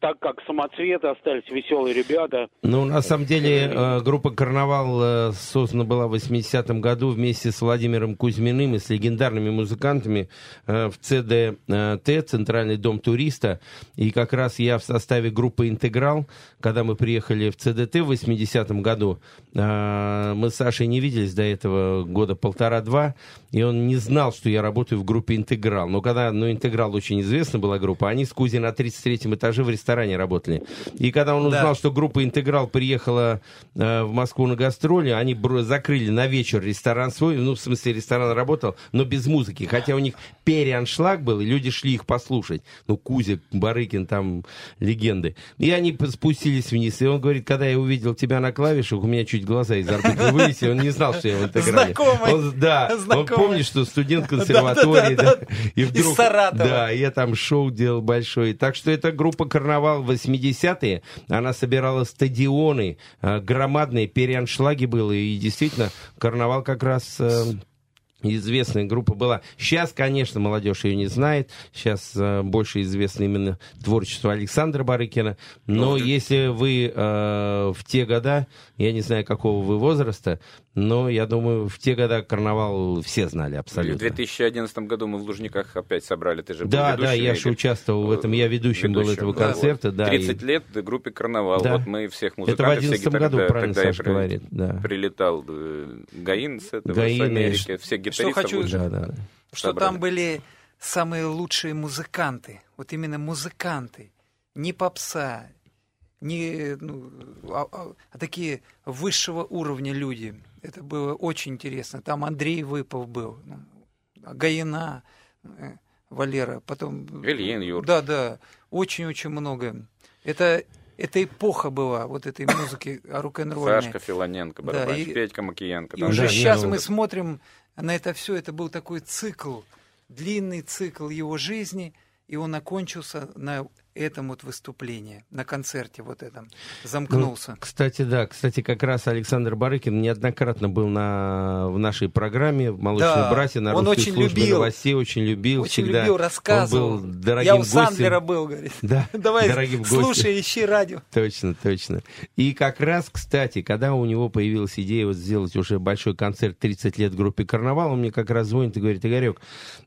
так, как «Самоцветы» остались, «Веселые ребята». Ну, на самом деле, группа «Карнавал» создана была в 80-м году вместе с Владимиром Кузьминым и с легендарными музыкантами в ЦДТ, Центральный дом туриста. И как раз я в составе группы «Интеграл», когда мы приехали в ЦДТ в 80-м году, мы с Сашей не виделись до этого года 1,5-2, и он не знал, что я работаю в группе «Интеграл». Но когда «Интеграл» очень известна была группа, они с Кузей на 33-м этаже в ресторане ресторане работали. И когда он узнал, что группа «Интеграл» приехала в Москву на гастроли, они закрыли на вечер ресторан свой, ну, в смысле, ресторан работал, но без музыки. Хотя у них переаншлаг был, и люди шли их послушать. Ну, Кузя, Барыкин, там, легенды. И они спустились вниз. И он говорит, когда я увидел тебя на клавишах, у меня чуть глаза из орбиты вылезли, он не знал, что я в «Интеграле». Он помнит, что студент консерватории. И вдруг, из Саратова. Да, я там шоу делал большое. Так что эта группа «Карнавал» 80-е, она собирала стадионы, громадные переаншлаги было, и действительно, «Карнавал» как раз... известная группа была. Сейчас, конечно, молодежь ее не знает. Сейчас больше известно именно творчество Александра Барыкина. Но если вы в те года, я не знаю, какого вы возраста, но я думаю, в те года «Карнавал» все знали абсолютно. В 2011 году мы в Лужниках опять собрали. Ты же был ведущим. Да, я же участвовал в этом. Я ведущим был этого концерта. Да, 30 лет группе «Карнавал». Да. Вот мы всех музыкантов... Это в 2011 году, правильно Саша говорит. Да. Прилетал Гаин с этого, с Америки. Все гитаристы. Что хочу, что там были самые лучшие музыканты, вот именно музыканты, не попса, не, ну, а такие высшего уровня люди. Это было очень интересно. Там Андрей Выпов был, Гаина, Валера, потом... Ильин Юр. Да, очень-очень много. Это эпоха была, вот этой музыки рок-н-ролльной. Сашка Филоненко, барабанщик, да, Петька Макиенко. И уже сейчас мы смотрим на это все. Это был такой цикл, длинный цикл его жизни, и он окончился на этом вот выступлении, на концерте вот этом, замкнулся. Ну, кстати, да, как раз Александр Барыкин неоднократно был в нашей программе, в «Молочных братьях», на русской службе новостей, очень любил. Очень всегда любил, рассказывал. Он был дорогим гостем. Я у Сандлера был, говорит. Да, давай, слушай, ищи радио. Точно. И как раз, кстати, когда у него появилась идея вот сделать уже большой концерт 30 лет группе «Карнавал», он мне как раз звонит и говорит: Игорек,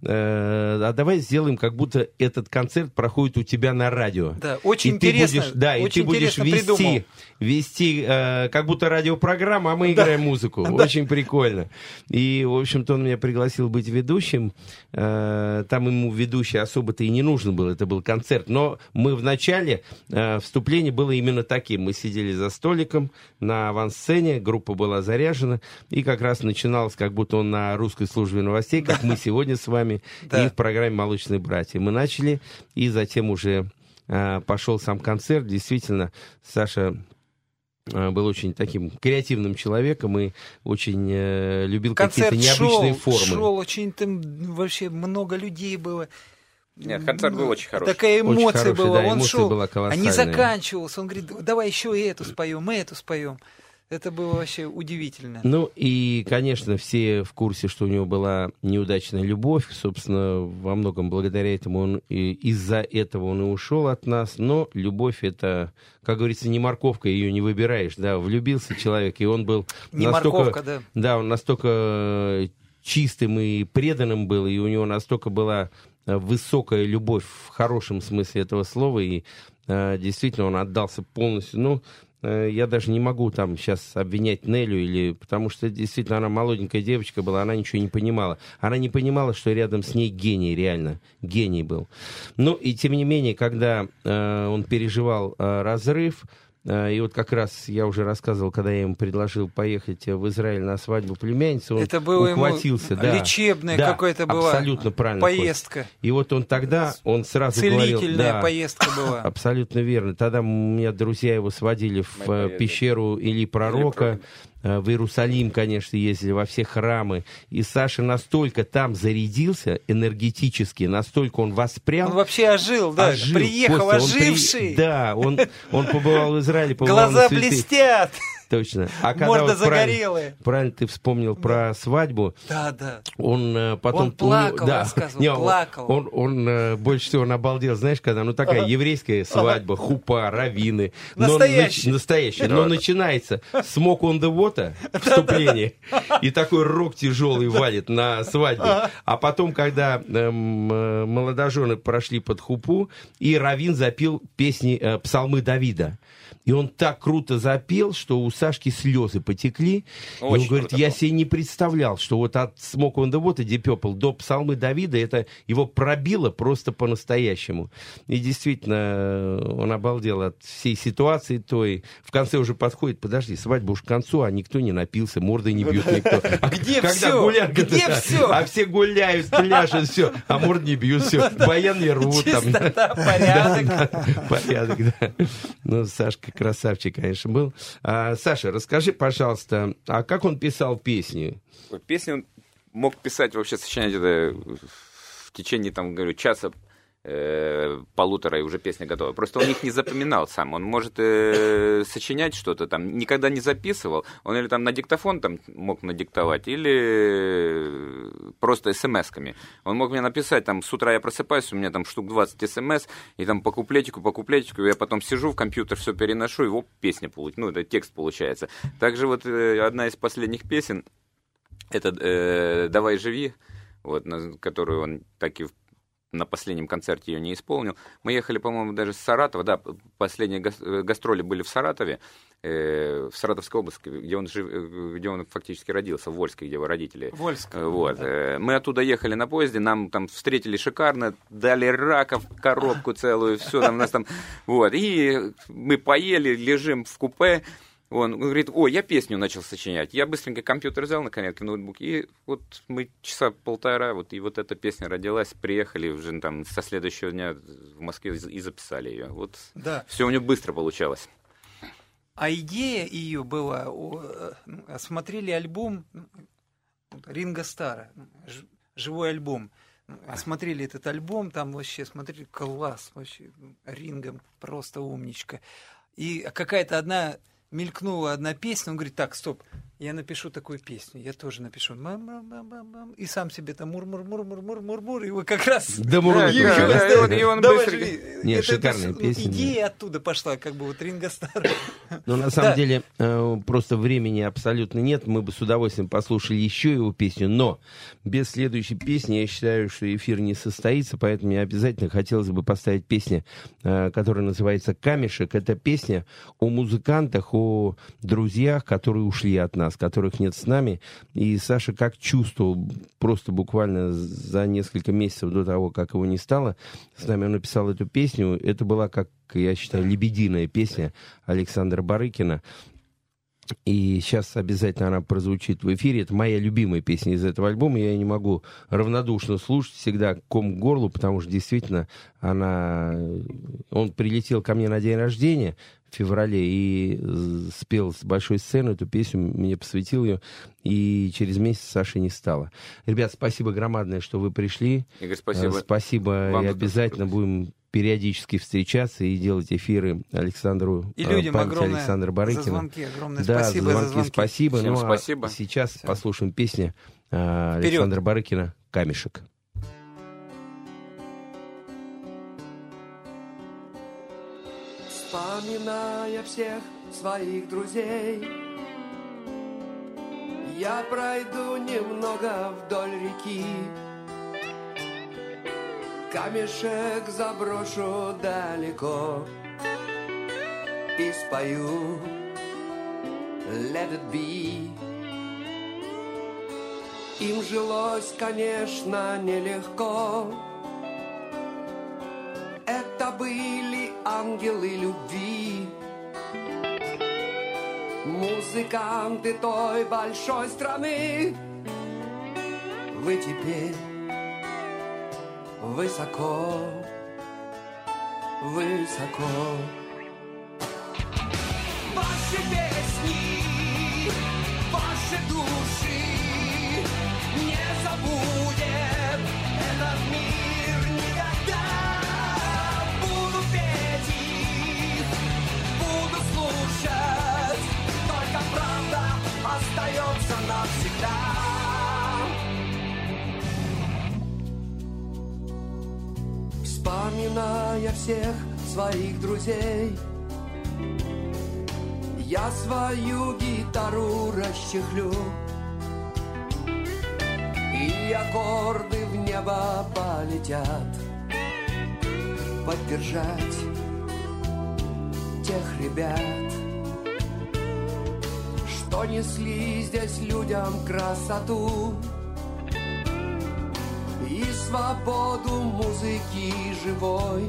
а давай сделаем, как будто этот концерт проходит у тебя на радио. Да, очень интересно. И ты будешь вести как будто радиопрограмма, а мы играем музыку. Очень прикольно. И, в общем-то, он меня пригласил быть ведущим. Там ему ведущий особо-то и не нужен был. Это был концерт. Но мы в начале вступление было именно таким. Мы сидели за столиком на авансцене, группа была заряжена, и как раз начиналось, как будто он на русской службе новостей, как мы сегодня с вами, и в программе «Молочные братья». Мы начали, и затем уже пошел сам концерт. Действительно, Саша был очень таким креативным человеком и очень любил какие-то необычные формы. Шел очень, там вообще много людей было. Нет, концерт был очень хороший. Такая эмоция очень была. Да, он шел, а не заканчивался. Он говорит: давай еще и эту споем, и эту споем. Это было вообще удивительно. Ну и, конечно, все в курсе, что у него была неудачная любовь. Собственно, во многом благодаря этому из-за этого он и ушел от нас. Но любовь — это, как говорится, не морковка, ее не выбираешь. Да, влюбился человек, и он был настолько чистым и преданным был, и у него настолько была высокая любовь в хорошем смысле этого слова, и действительно он отдался полностью. Я даже не могу там сейчас обвинять Нелю, потому что действительно она молоденькая девочка была, она ничего не понимала. Она не понимала, что рядом с ней гений, реально, гений был. Ну и тем не менее, когда он переживал разрыв, и вот как раз я уже рассказывал, когда я ему предложил поехать в Израиль на свадьбу племянницы, он ухватился. Это было лечебная какая-то была поездка. И вот он тогда, он сразу говорил... Целительная поездка была. Абсолютно верно. Тогда у меня друзья его сводили в пещеру Ильи Пророка, в Иерусалим, конечно, ездили, во все храмы. И Саша настолько там зарядился энергетически, настолько он воспрял. Он вообще ожил, да? Приехал оживший. Да, он побывал в Израиле. Глаза блестят. Точно. А когда морда загорелая. Правильно ты вспомнил про свадьбу. Да. Он потом... Он плакал, рассказывал, плакал. Он больше всего обалдел, знаешь, когда, такая еврейская свадьба, хупа, раввины. Настоящая. Но начинается Smoke on the Water, вступление, и такой рок тяжелый валит на свадьбу. А потом, когда молодожены прошли под хупу, и раввин запил псалмы Давида. И он так круто запел, что у Сашки слезы потекли. Очень и он говорит, я себе не представлял, что вот от Smoke on the Water, Deep Purple, до Псалмы Давида, это его пробило просто по-настоящему. И действительно, он обалдел от всей ситуации той. В конце уже подходит, подожди, свадьба уж к концу, а никто не напился, мордой не бьют никто. А где все? Где все? А все гуляют, пляшут, все. А морды не бьют, все. Баяны рвут. Чистота, порядок. Порядок, да. Ну, Сашка красавчик, конечно, был. Саша, расскажи, пожалуйста, а как он писал песни? Песни он мог писать, вообще сочинять это в течение, там, говорю, часа, полутора, и уже песня готова. Просто он их не запоминал сам. Он может сочинять что-то там, никогда не записывал. Он или там на диктофон там мог надиктовать, или просто смс-ками. Он мог мне написать, там, с утра я просыпаюсь, у меня там штук 20 смс, и там по куплетику, я потом сижу в компьютер, все переношу, и его песня получается. Ну, это текст получается. Также вот одна из последних песен, это «Давай живи», вот, которую он так и на последнем концерте ее не исполнил. Мы ехали, по-моему, даже с Саратова. Да, последние гастроли были в Саратове, в Саратовской области, где он фактически родился, в Вольске, где его родители. Вольск. Вот. Да. Мы оттуда ехали на поезде, нам там встретили шикарно, дали раков, коробку целую, все там нас там... Вот. И мы поели, лежим в купе. Он говорит, я песню начал сочинять. Я быстренько компьютер взял, наконец, в ноутбук. И вот мы часа полтора, вот, и вот эта песня родилась. Приехали уже там со следующего дня в Москве и записали ее. Вот, да. Все у него быстро получалось. А идея ее была... Осмотрели альбом Ринго Стара, живой альбом. Осмотрели этот альбом, там вообще смотрели, класс, вообще Ринго просто умничка. И какая-то одна... мелькнула одна песня, он говорит, так, стоп, я напишу такую песню, я тоже напишу. И сам себе там мур-мур-мур-мур-мур-мур-мур, и вы как раз... Да, он быстро... Нет, шикарная песня. Идея оттуда пошла, как бы вот Ринго Стар. Но на самом деле просто времени абсолютно нет, мы бы с удовольствием послушали еще его песню, но без следующей песни я считаю, что эфир не состоится, поэтому мне обязательно хотелось бы поставить песню, которая называется «Камешек». Это песня о музыкантах, о друзьях, которые ушли от нас, которых нет с нами. И Саша как чувствовал, просто буквально за несколько месяцев до того, как его не стало, с нами он написал эту песню. Это была, как я считаю, лебединая песня Александра Барыкина. И сейчас обязательно она прозвучит в эфире. Это моя любимая песня из этого альбома. Я ее не могу равнодушно слушать. Всегда ком к горлу, потому что действительно она... Он прилетел ко мне на день рождения в феврале и спел с большой сцены эту песню, мне посвятил ее, и через месяц Саши не стало. Ребят, спасибо огромное, что вы пришли. Игорь, спасибо. Спасибо. Вам и обязательно будем периодически встречаться и делать эфиры Александру, и людям огромное Александра Барыкина. За звонки огромное, да, спасибо за звонки. Спасибо. Всем спасибо. А сейчас всем послушаем песню Александра Барыкина «Камешек». Вспоминая всех своих друзей, я пройду немного вдоль реки. Камешек заброшу далеко и спою Let it be. Им жилось, конечно, нелегко. Это были ангелы любви, музыканты той большой страны. Вы теперь высоко, высоко. Ваши песни, ваши души не забудет этот мир никогда. Буду петь их, буду слушать, только правда остается навсегда. Вспоминая всех своих друзей, я свою гитару расчехлю и аккорды в небо полетят поддержать тех ребят, что несли здесь людям красоту и свободу музыки живой.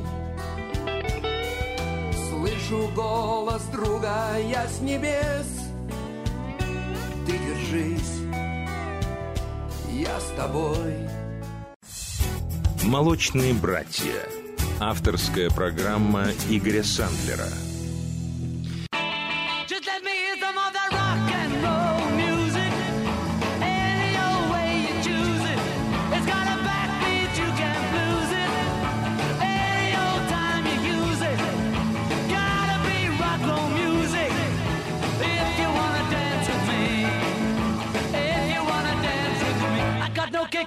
Слышу голос друга я с небес: ты держись, я с тобой. «Молочные братья». Авторская программа Игоря Сандлера.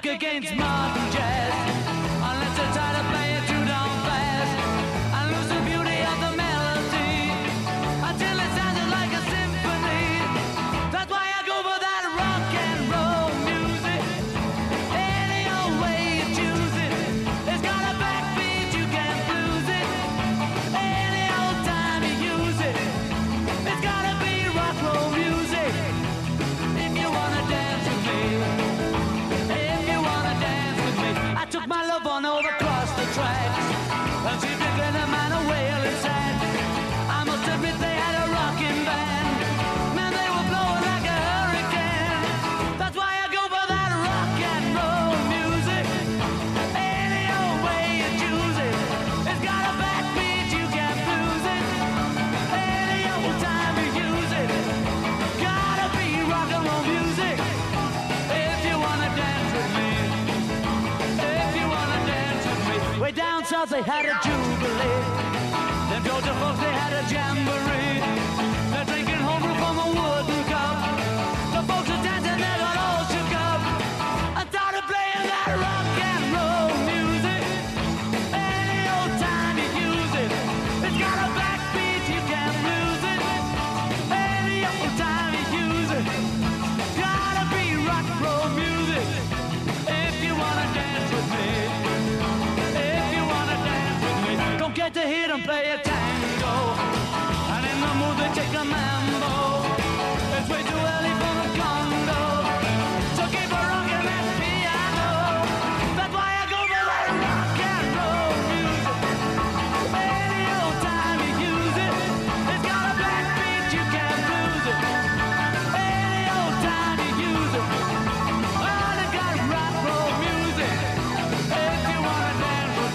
Against modern jazz, unless they try to play it too down fast, I lose the beauty of the melody until it sounded like a symphony. That's why I go for that rock and roll music. Any old way you choose it, it's got a backbeat, you can't lose it. Any old time you use it, it's gotta be rock and roll music. If you wanna dance with me. Took my love on over across the tracks, and she began a man a wailing sad. I must admit they had a rocking band, man, they were blowing like a hurricane. That's why I go for that rock and roll music. Any old way you choose it, it's got a backbeat, you can't lose it. Any old time you use it, gotta be rock and roll music. If you wanna dance with me. Way down south they had a jubilee, them Georgia folks they had a jamboree. They're drinking homebrew from a wooden cup, the folks are dancing, they got all shook up. I started playing that rock and roll music. Any old time you use it, it's got a backbeat, you can't lose it. Any old time you use it, gotta be rock and roll music. If you wanna dance with me. Get to hear them play a tango, and in the mood they take a mambo. It's way too early for the Congo, so keep a rockin' that piano. That's why I go for that rock and roll music. Any old time you use it, it's got a backbeat, you can't lose it. Any old time you use it, oh, they got rock and roll music. If you wanna dance with me.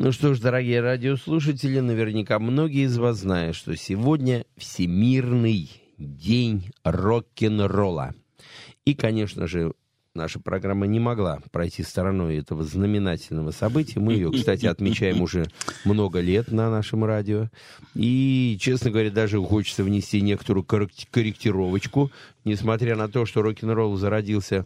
Ну что ж, дорогие радиослушатели, наверняка многие из вас знают, что сегодня Всемирный день рок-н-ролла. И, конечно же, наша программа не могла пройти стороной этого знаменательного события. Мы ее, кстати, отмечаем уже много лет на нашем радио. И, честно говоря, даже хочется внести некоторую корректировочку, несмотря на то, что рок-н-ролл зародился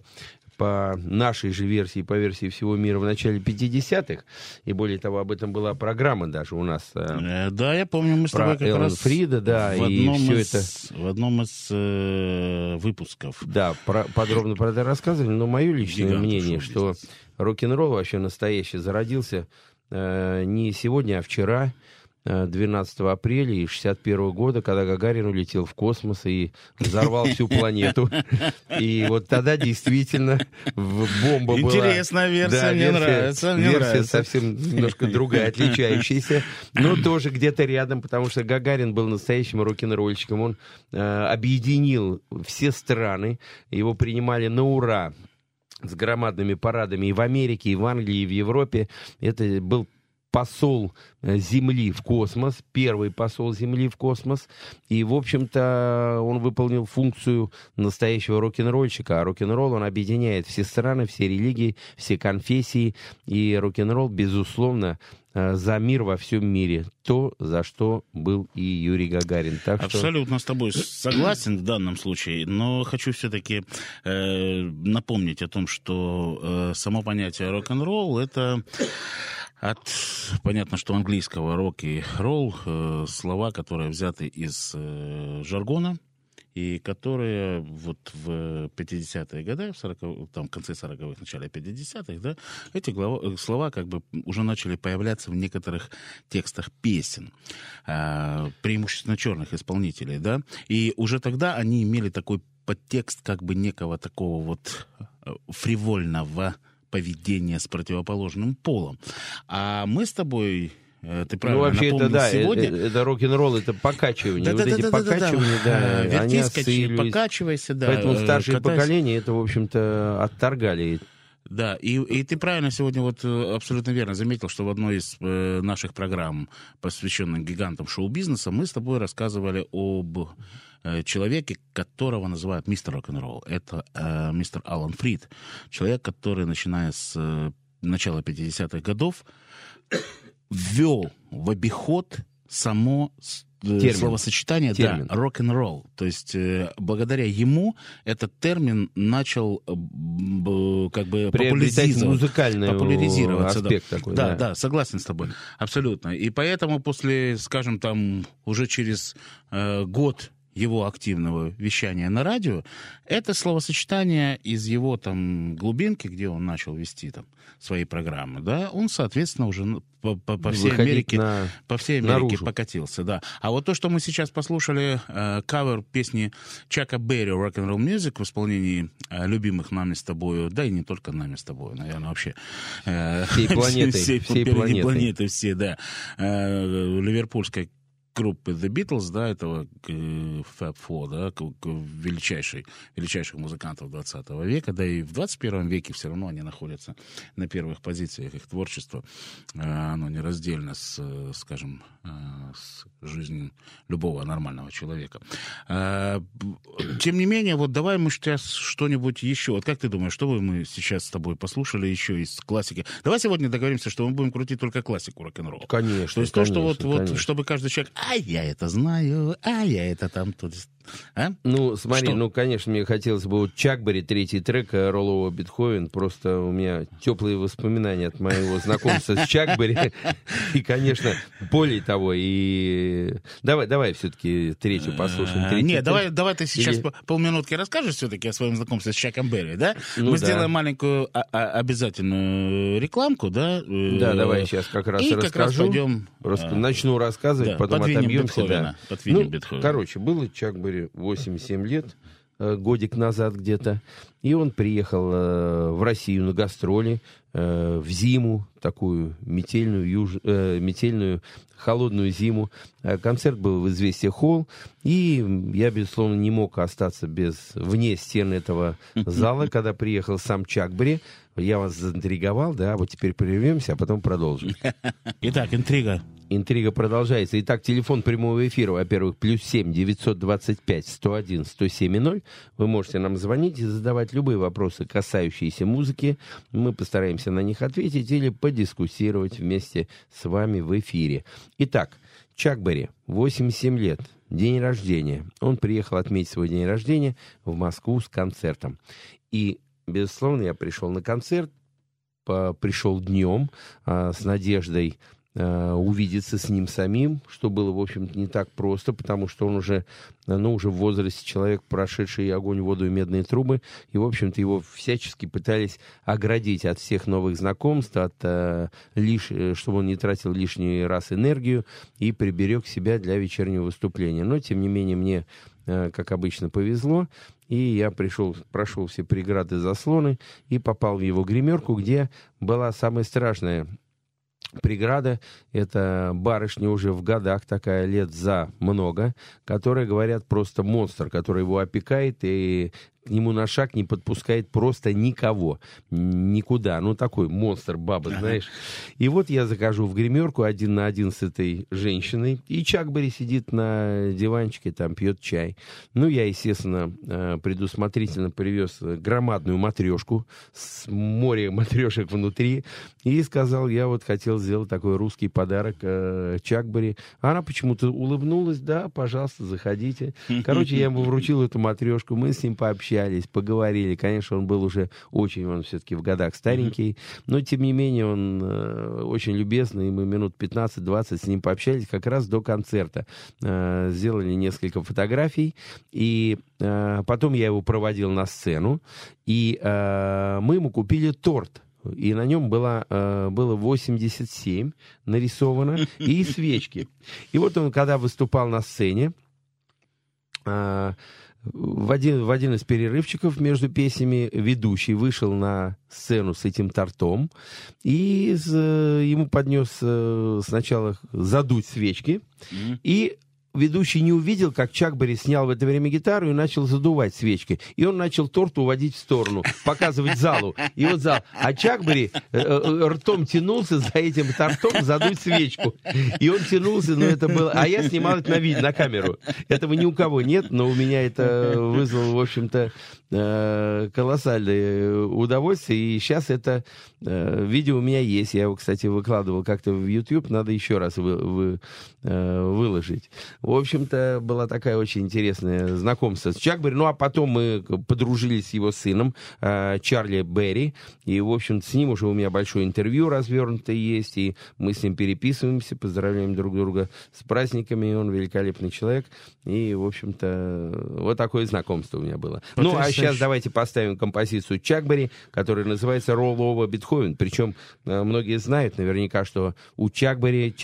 по нашей же версии, по версии всего мира в начале 50-х. И более того, об этом была программа даже у нас. Да, я помню, мы с тобой как раз Фрида, да, и все это... в одном из выпусков. Да, подробно про это рассказывали, но мое личное мнение, что рок-н-ролл вообще настоящий зародился не сегодня, а вчера, 12 апреля 1961 года, когда Гагарин улетел в космос и взорвал всю планету. И вот тогда действительно бомба была. Интересная версия, мне нравится. Версия совсем немножко другая, отличающаяся, но тоже где-то рядом, потому что Гагарин был настоящим рок-н-ролльщиком. Он объединил все страны, его принимали на ура с громадными парадами и в Америке, и в Англии, и в Европе. Это был посол Земли в космос, первый посол Земли в космос, и, в общем-то, он выполнил функцию настоящего рок-н-ролльщика, а рок-н-ролл, он объединяет все страны, все религии, все конфессии, и рок-н-ролл, безусловно, за мир во всем мире. То, за что был и Юрий Гагарин. Так абсолютно что... с тобой согласен в данном случае, но хочу все-таки напомнить о том, что само понятие рок-н-ролл — это... От, понятно, что английского рок и ролл, слова, которые взяты из жаргона, и которые вот в 50-е годы, в конце 40-х, начале 50-х, да, эти слова как бы уже начали появляться в некоторых текстах песен, преимущественно черных исполнителей, да, и уже тогда они имели такой подтекст как бы некого такого вот фривольного поведения с противоположным полом. А мы с тобой... Ты правильно напомнил сегодня. Это рок-н-ролл, это покачивание. Да, вот да, эти да, покачивания, да. Вертись, скачи, покачивайся, да. Поэтому старшие поколения это, в общем-то, отторгали. Да, и ты правильно сегодня вот абсолютно верно заметил, что в одной из наших программ, посвященных гигантам шоу-бизнеса, мы с тобой рассказывали об человеке, которого называют мистер рок-н-ролл. Это мистер Алан Фрид. Человек, который, начиная с начала 50-х годов, ввел в обиход само термин, словосочетание рок-н-ролл. То есть благодаря ему этот термин начал как бы популяризироваться. Аспект такой, да, согласен с тобой. Абсолютно. И поэтому после, скажем, там уже через год его активного вещания на радио, это словосочетание из его там глубинки, где он начал вести там свои программы, да, он, соответственно, уже по всей Америке покатился, да. А вот то, что мы сейчас послушали, кавер песни Чака Берри «Rock'n'Roll Music» в исполнении любимых нами с тобою, да и не только нами с тобой, наверное, вообще. Всей планеты, да. Ливерпульской группы The Beatles, да, этого Fab Four, да, величайших музыкантов 20 века, да и в 21 веке все равно они находятся на первых позициях. Их творчество, оно нераздельно с, скажем, с жизнью любого нормального человека. Тем не менее, вот давай мы сейчас что-нибудь еще. Вот как ты думаешь, что бы мы сейчас с тобой послушали еще из классики? Давай сегодня договоримся, что мы будем крутить только классику рок-н-ролла. Конечно. То есть то, что вот, чтобы каждый человек... А я это знаю, а я это там тут. А? Ну, смотри, что? Ну, конечно, мне хотелось бы вот Чак Берри, третий трек роллового Бетховен. Просто у меня теплые воспоминания от моего знакомства с Чак Берри. И, конечно, более того, и давай все-таки третью послушаем. Нет, давай ты сейчас полминутки расскажешь все-таки о своем знакомстве с Чаком Берри, да? Мы сделаем маленькую обязательную рекламку, да? Да, давай сейчас как раз расскажу. Просто начну рассказывать, потом отобьемся. Подвинем Бетховена. Короче, было Чак Берри 8-7 лет, годик назад где-то, и он приехал в Россию на гастроли в зиму, такую метельную, холодную зиму. Концерт был в «Известия Холл», и я, безусловно, не мог остаться вне стен этого зала, когда приехал сам Чак Берри. Я вас заинтриговал, да, вот теперь прервемся, а потом продолжим. Итак, интрига. Интрига продолжается. Итак, телефон прямого эфира, во-первых, +7 925 101 107 0. Вы можете нам звонить и задавать любые вопросы, касающиеся музыки. Мы постараемся на них ответить или подискуссировать вместе с вами в эфире. Итак, Чак Берри, 87 лет, день рождения. Он приехал отметить свой день рождения в Москву с концертом. И, безусловно, я пришел на концерт, пришел днем с надеждой увидеться с ним самим, что было, в общем-то, не так просто, потому что он уже в возрасте человек, прошедший огонь, воду и медные трубы, и, в общем-то, его всячески пытались оградить от всех новых знакомств, чтобы он не тратил лишний раз энергию и приберег себя для вечернего выступления. Но, тем не менее, мне, как обычно, повезло, и я прошел все преграды, заслоны и попал в его гримерку, где была самая страшная преграда. Это барышня уже в годах, такая лет за много, которая, говорят, просто монстр, который его опекает и к нему на шаг не подпускает просто никого, никуда. Ну, такой монстр, баба, знаешь. И вот я захожу в гримерку 1 на 1 с этой женщиной, и Чак Берри сидит на диванчике, там пьет чай. Ну, я, естественно, предусмотрительно привез громадную матрешку с морем матрешек внутри, и сказал, я вот хотел сделать такой русский подарок Чак Берри. Она почему-то улыбнулась, да, пожалуйста, заходите. Короче, я ему вручил эту матрешку, мы с ним пообщались, пообщались, поговорили. Конечно, он был уже очень, он все-таки в годах старенький, но, тем не менее, он очень любезный, и мы минут 15-20 с ним пообщались как раз до концерта. Сделали несколько фотографий, и потом я его проводил на сцену, и мы ему купили торт. И на нем было 87 нарисовано, и свечки. И вот он, когда выступал на сцене, в один из перерывчиков между песнями ведущий вышел на сцену с этим тортом, и ему поднес сначала задуть свечки, и ведущий не увидел, как Чак Берри снял в это время гитару и начал задувать свечки. И он начал торт уводить в сторону, показывать залу. И вот зал. А Чак Берри ртом тянулся за этим тортом задуть свечку. И он тянулся, но это было... А я снимал это на камеру. Этого ни у кого нет, но у меня это вызвало, в общем-то, колоссальное удовольствие. И сейчас это видео у меня есть. Я его, кстати, выкладывал как-то в YouTube. Надо еще раз выложить. В общем-то, была такая очень интересная знакомство с Чак Берри. Ну, а потом мы подружились с его сыном Чарли Берри. И, в общем-то, с ним уже у меня большое интервью развернутое есть. И мы с ним переписываемся, поздравляем друг друга с праздниками. И он великолепный человек. И, в общем-то, вот такое знакомство у меня было. Ну, а сейчас давайте поставим композицию Чак Берри, которая называется «Roll over Beethoven». Причем многие знают наверняка, что у Чак Берри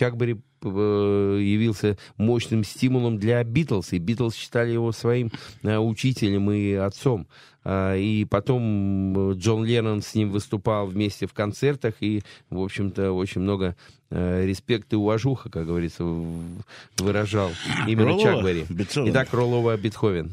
явился мощным стимулом для Битлз, и Битлз считали его своим учителем и отцом. И потом Джон Леннон с ним выступал вместе в концертах, и, в общем-то, очень много респекта и уважуха, как говорится, выражал именно Чак Берри. Итак, «Roll over Beethoven».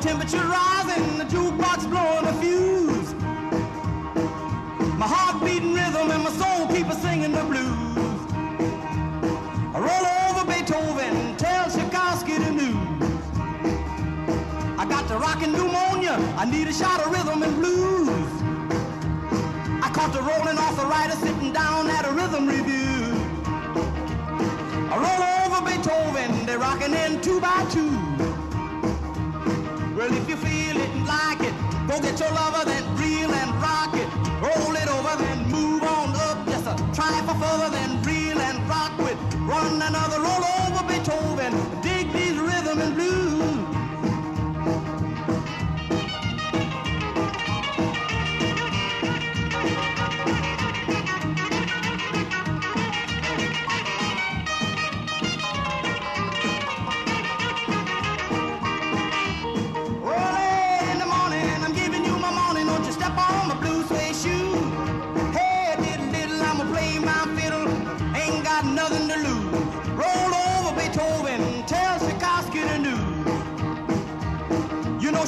Temperature rising, the jukebox blowing a fuse. My heart beating rhythm and my soul keeps singing the blues. I roll over Beethoven, tell Tchaikovsky the news. I got the rockin' pneumonia, I need a shot of rhythm and blues. I caught the rolling arthritis sitting down at a rhythm review. I roll over Beethoven, they're rockin' in 2x2. Well, if you feel it and like it, go get your lover, then reel and rock it. Roll it over, then move on up. Just a try for further, then reel and rock with one another. Roll over Beethoven, dig these rhythm and blues.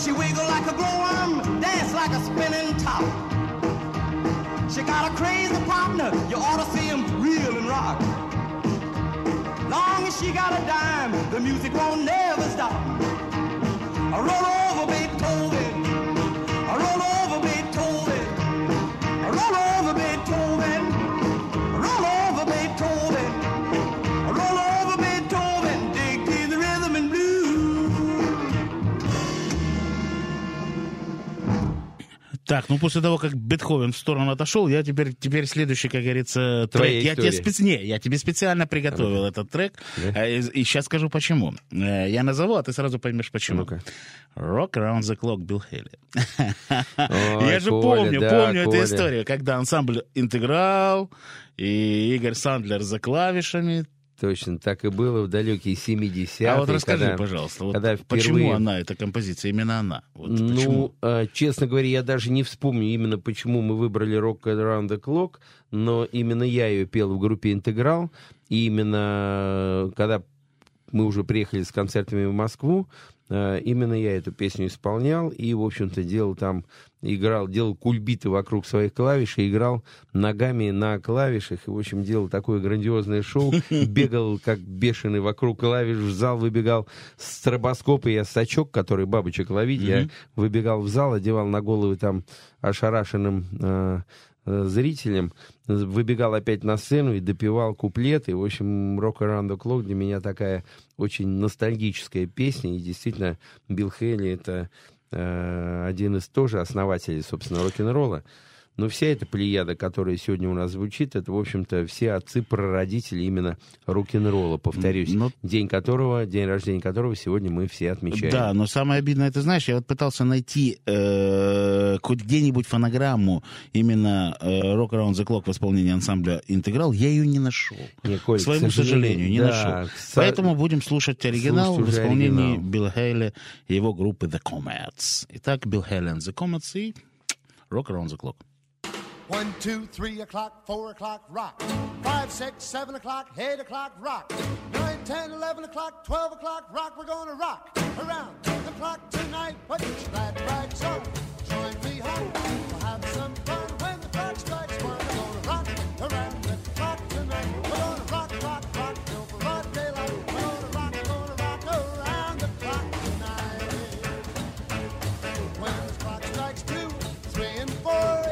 She wiggle like a glowworm, dance like a spinning top. She got a crazy partner, you ought to see him reel and rock. Long as she got a dime, the music won't never stop. I roll over Beethoven, I roll over Beethoven, I roll over Beethoven, I roll over Beethoven, I roll over Beethoven, dig to the rhythm and blues. Так, ну после того, как Бетховен в сторону отошел, я теперь следующий, как говорится, трек. Я тебе специально приготовил этот трек. И сейчас скажу почему. Я назову, а ты сразу поймешь почему. Ну-ка. Rock Around the Clock Билл Хейли. Я же помню эту историю, когда ансамбль «Интеграл» и Игорь Сандлер за клавишами. Точно, так и было в далекие 70-е. А вот расскажи, пожалуйста, вот когда впервые... почему она, эта композиция, именно она? Вот ну, честно говоря, я даже не вспомню именно, почему мы выбрали «Rock Around the Clock», но именно я ее пел в группе «Интеграл», и именно когда мы уже приехали с концертами в Москву, Именно я эту песню исполнял и, в общем-то, делал там, делал кульбиты вокруг своих клавиш и играл ногами на клавишах. И, в общем, делал такое грандиозное шоу. Бегал, как бешеный, вокруг клавиш. В зал выбегал с стробоскопа. Я сачок, который бабочек ловить. Я выбегал в зал, одевал на головы там ошарашенным... зрителям, выбегал опять на сцену и допевал куплеты. В общем, Rock Around the Clock для меня такая очень ностальгическая песня. И действительно, Билл Хейли — это один из тоже основателей, собственно, рок-н-ролла. Но вся эта плеяда, которая сегодня у нас звучит, это, в общем-то, все отцы-прародители именно рок-н-ролла, повторюсь, день рождения которого сегодня мы все отмечаем. Да, но самое обидное, ты знаешь, я вот пытался найти хоть где-нибудь фонограмму именно Rock Around the Clock в исполнении ансамбля «Интеграл», я ее не нашел. К своему сожалению, не нашел. Поэтому будем слушать оригинал в исполнении Билла Хейли и его группы The Comets. Итак, Билл Хейли и The Comets и Rock Around the Clock. 1, 2, 3 o'clock, 4 o'clock, rock. 5, 6, 7 o'clock, 8 o'clock, rock. 9, 10, 11 o'clock, 12 o'clock, rock. We're gonna rock around the clock tonight. Put your glad rags on, join me home. We'll have some fun when the clock strikes 1. We're gonna rock around the clock tonight. We're gonna rock, rock, rock till the broad daylight. We're gonna rock around the clock tonight. When the clock strikes 2, 3, and 4.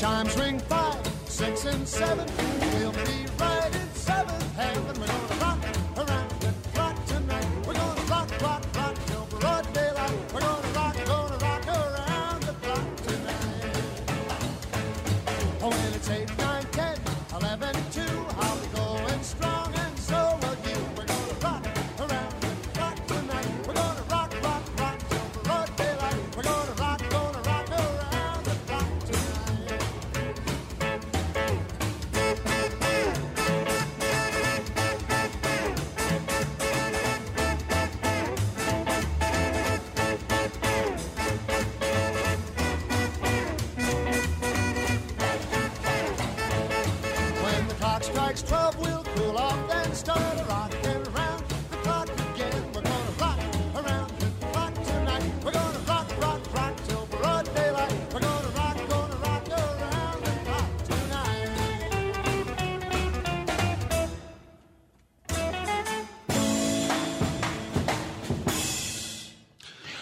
Chimes ring 5, 6, and 7. We'll be right in 7th heaven. We're gonna rock around the clock tonight. We're gonna rock, rock, rock till broad daylight. We're gonna rock around the clock tonight. Oh, when it's 8, 9, 10, 11, 2, I'll be going strong and so will you. We're gonna rock around the clock tonight. We're gonna rock, rock, rock till broad daylight. We're gonna rock around the clock tonight.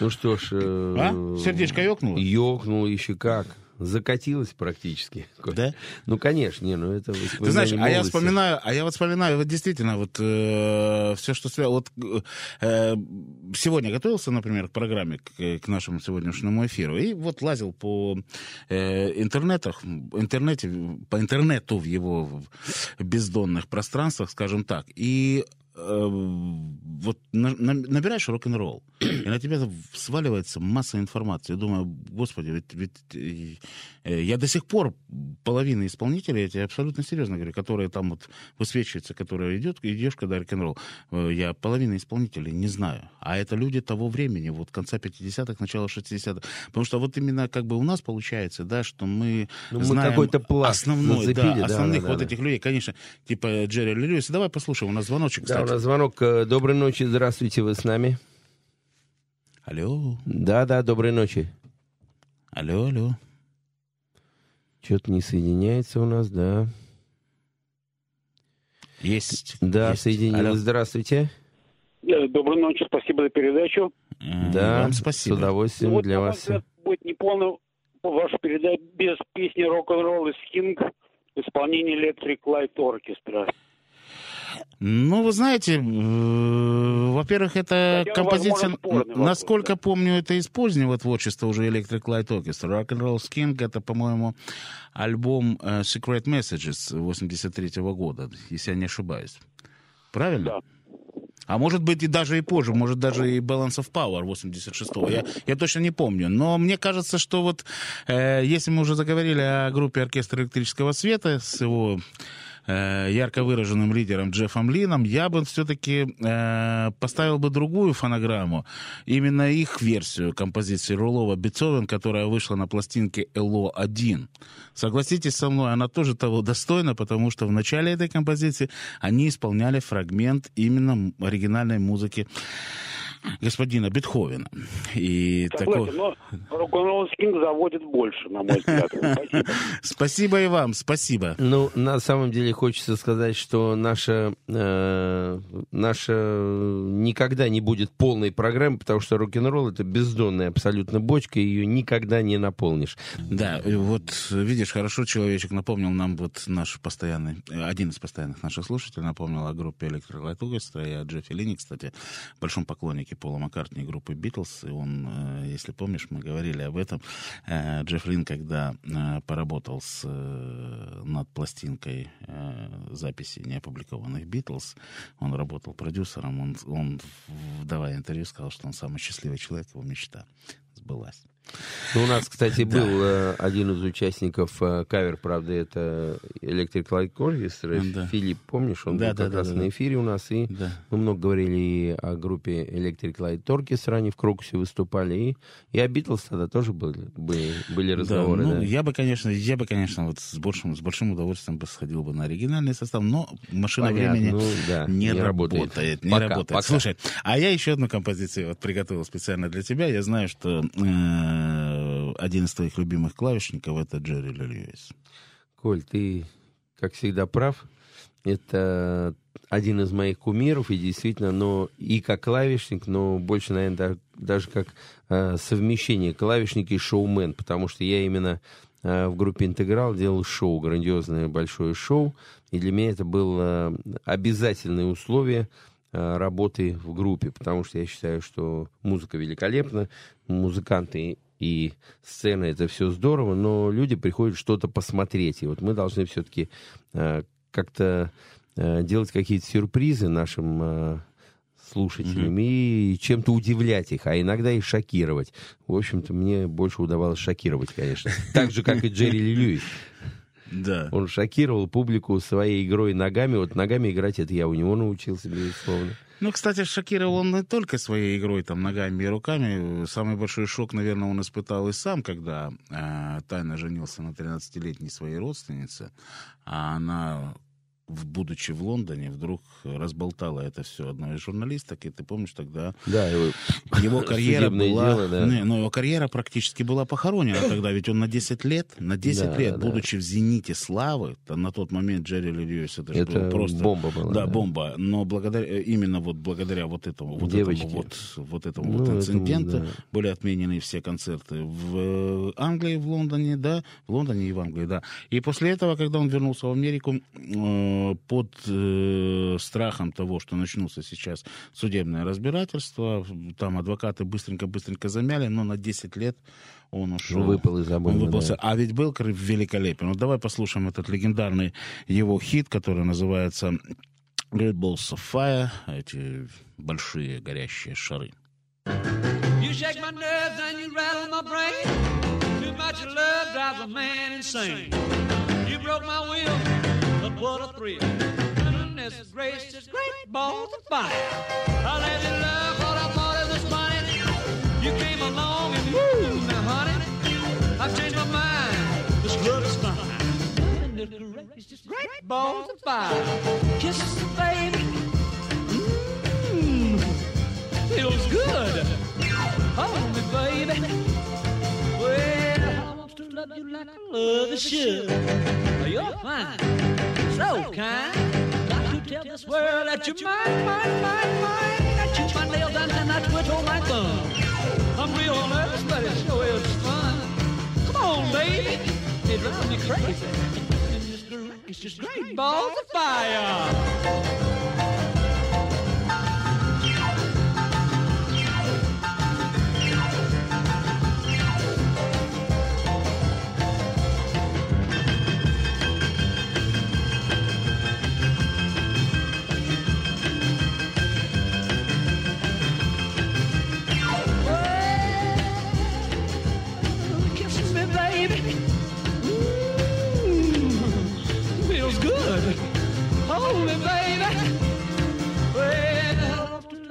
Ну что ж... Сердечко ёкнуло? Ёкнуло еще как. Закатилось практически. Да? Ну, конечно. Это воспоминание. Ты знаешь, молодости. Я вспоминаю, вот действительно, все, что... сегодня готовился, например, к программе, к нашему сегодняшнему эфиру, и вот лазил по интернету в его бездонных пространствах, скажем так, и... вот набираешь рок-н-ролл, и на тебя сваливается масса информации. Я думаю, господи, ведь я до сих пор половина исполнителей, я тебе абсолютно серьезно говорю, которые там вот высвечиваются, которые идешь, когда рок-н-ролл, я половина исполнителей не знаю. А это люди того времени, вот конца 50-х, начала 60-х. Потому что вот именно как бы у нас получается, да, что мы знаем какой-то пласт основных этих людей, конечно, типа Джерри Ли Льюис. Давай послушаем, у нас звоночек, кстати. Да, у нас звонок. Доброй ночи, здравствуйте, вы с нами? Алло. Да, доброй ночи. Алло. Что-то не соединяется у нас, да. Есть. Да, соединилось. Здравствуйте. Доброй ночи, спасибо за передачу. Да, вам спасибо. С удовольствием вот для вас. Будет неполно ваша передача без песни «Рок-н-ролл» из «Кинг» в исполнении «Electric Light Orchestra». Ну, вы знаете, во-первых, это композиция, насколько помню, это из позднего творчества уже Electric Light Orchestra. Rock and Roll King — это, по-моему, альбом Secret Messages 83-го года, если я не ошибаюсь. Правильно? Да. А может быть, и даже и позже, может, даже и Balance of Power 86-го. Я точно не помню. Но мне кажется, что вот если мы уже заговорили о группе Оркестра электрического света с его ярко выраженным лидером Джеффом Лином, я бы все-таки поставил бы другую фонограмму, именно их версию композиции Рулова «Бетховен», которая вышла на пластинке «Эло-1». Согласитесь со мной, она тоже того достойна, потому что в начале этой композиции они исполняли фрагмент именно оригинальной музыки господина Бетховена. И такой... Но рок-н-ролл Стинг заводит больше, на мой взгляд. Спасибо. Спасибо и вам, спасибо. Ну, на самом деле хочется сказать, что наша никогда не будет полной программы, потому что рок-н-ролл — это бездонная абсолютно бочка, ее никогда не наполнишь. Да, вот видишь, хорошо человечек напомнил нам, вот наш постоянный, один из постоянных наших слушателей напомнил о группе Electric Light Orchestra и о Джеффе Лине, кстати, в большом поклоннике Пола Маккартни, группы «Битлз». И он, если помнишь, мы говорили об этом. Джефф Лин, когда поработал над пластинкой записи неопубликованных «Битлз», он работал продюсером, он, давая интервью, сказал, что он самый счастливый человек, его мечта сбылась. У нас, кстати, был один из участников кавер, правда, это Electric Light Orchestra, Филипп, помнишь, он был как раз на эфире у нас, и мы много говорили о группе Electric Light Orchestra, они в Крокусе выступали, и о Битлз тогда тоже были разговоры. Да, ну, да. Я бы, конечно, вот с большим удовольствием сходил бы на оригинальный состав, но машина времени не работает. Слушай, а я еще одну композицию вот приготовил специально для тебя, я знаю, что... Один из твоих любимых клавишников — это Джерри Ли Льюис. Коль, ты, как всегда, прав. Это один из моих кумиров, и действительно, но и как клавишник, но больше, наверное, даже как совмещение клавишник и шоумен, потому что я именно в группе «Интеграл» делал шоу, грандиозное большое шоу, и для меня это было обязательное условие работы в группе, потому что я считаю, что музыка великолепна, музыканты и сцена — это все здорово, но люди приходят что-то посмотреть, и вот мы должны все-таки как-то делать какие-то сюрпризы нашим слушателям и чем-то удивлять их, а иногда и шокировать. В общем-то, мне больше удавалось шокировать, конечно, так же, как и Джерри Ли Льюис. Да. Он шокировал публику своей игрой ногами. Вот ногами играть — это я у него научился, безусловно. Ну, кстати, шокировал он не только своей игрой, там, ногами и руками. Самый большой шок, наверное, он испытал и сам, когда тайно женился на 13-летней своей родственнице. А она, будучи в Лондоне, вдруг разболтала это все одной из журналисток, и ты помнишь, тогда его карьера была... Дело, да. Но его карьера практически была похоронена тогда, ведь он на 10 лет, будучи в зените славы, на тот момент Джерри Ли Льюис, это же было просто... бомба была. Да, бомба, но благодаря вот этому инциденту были отменены все концерты в Англии, в Лондоне. И после этого, когда он вернулся в Америку, под страхом того, что начнутся сейчас судебное разбирательство, там адвокаты быстренько замяли, но на 10 лет он ушел. Выпал из обоймы. Да. А ведь был великолепен. Вот давай послушаем этот легендарный его хит, который называется «Great Balls of Fire», эти большие горящие шары. You shake my nerves and you rattle my brain. Too much love drives a man insane. You broke my will. What a thrill. Goodness gracious, great balls of fire. I let you love what I thought it was funny. You came along and woo, now honey, I've changed my mind. This love is fine. Goodness gracious, great balls of fire. Kisses, baby. Mmm, feels good. Hold me, baby. Well, I want to love you like I love you should. You're fine. So kind, got to tell this world that you're mine. Got you my nails and I twitch on my thumb. I'm real nervous, but it sure is fun. Come on, baby, it drives me crazy. It's just great balls of fire.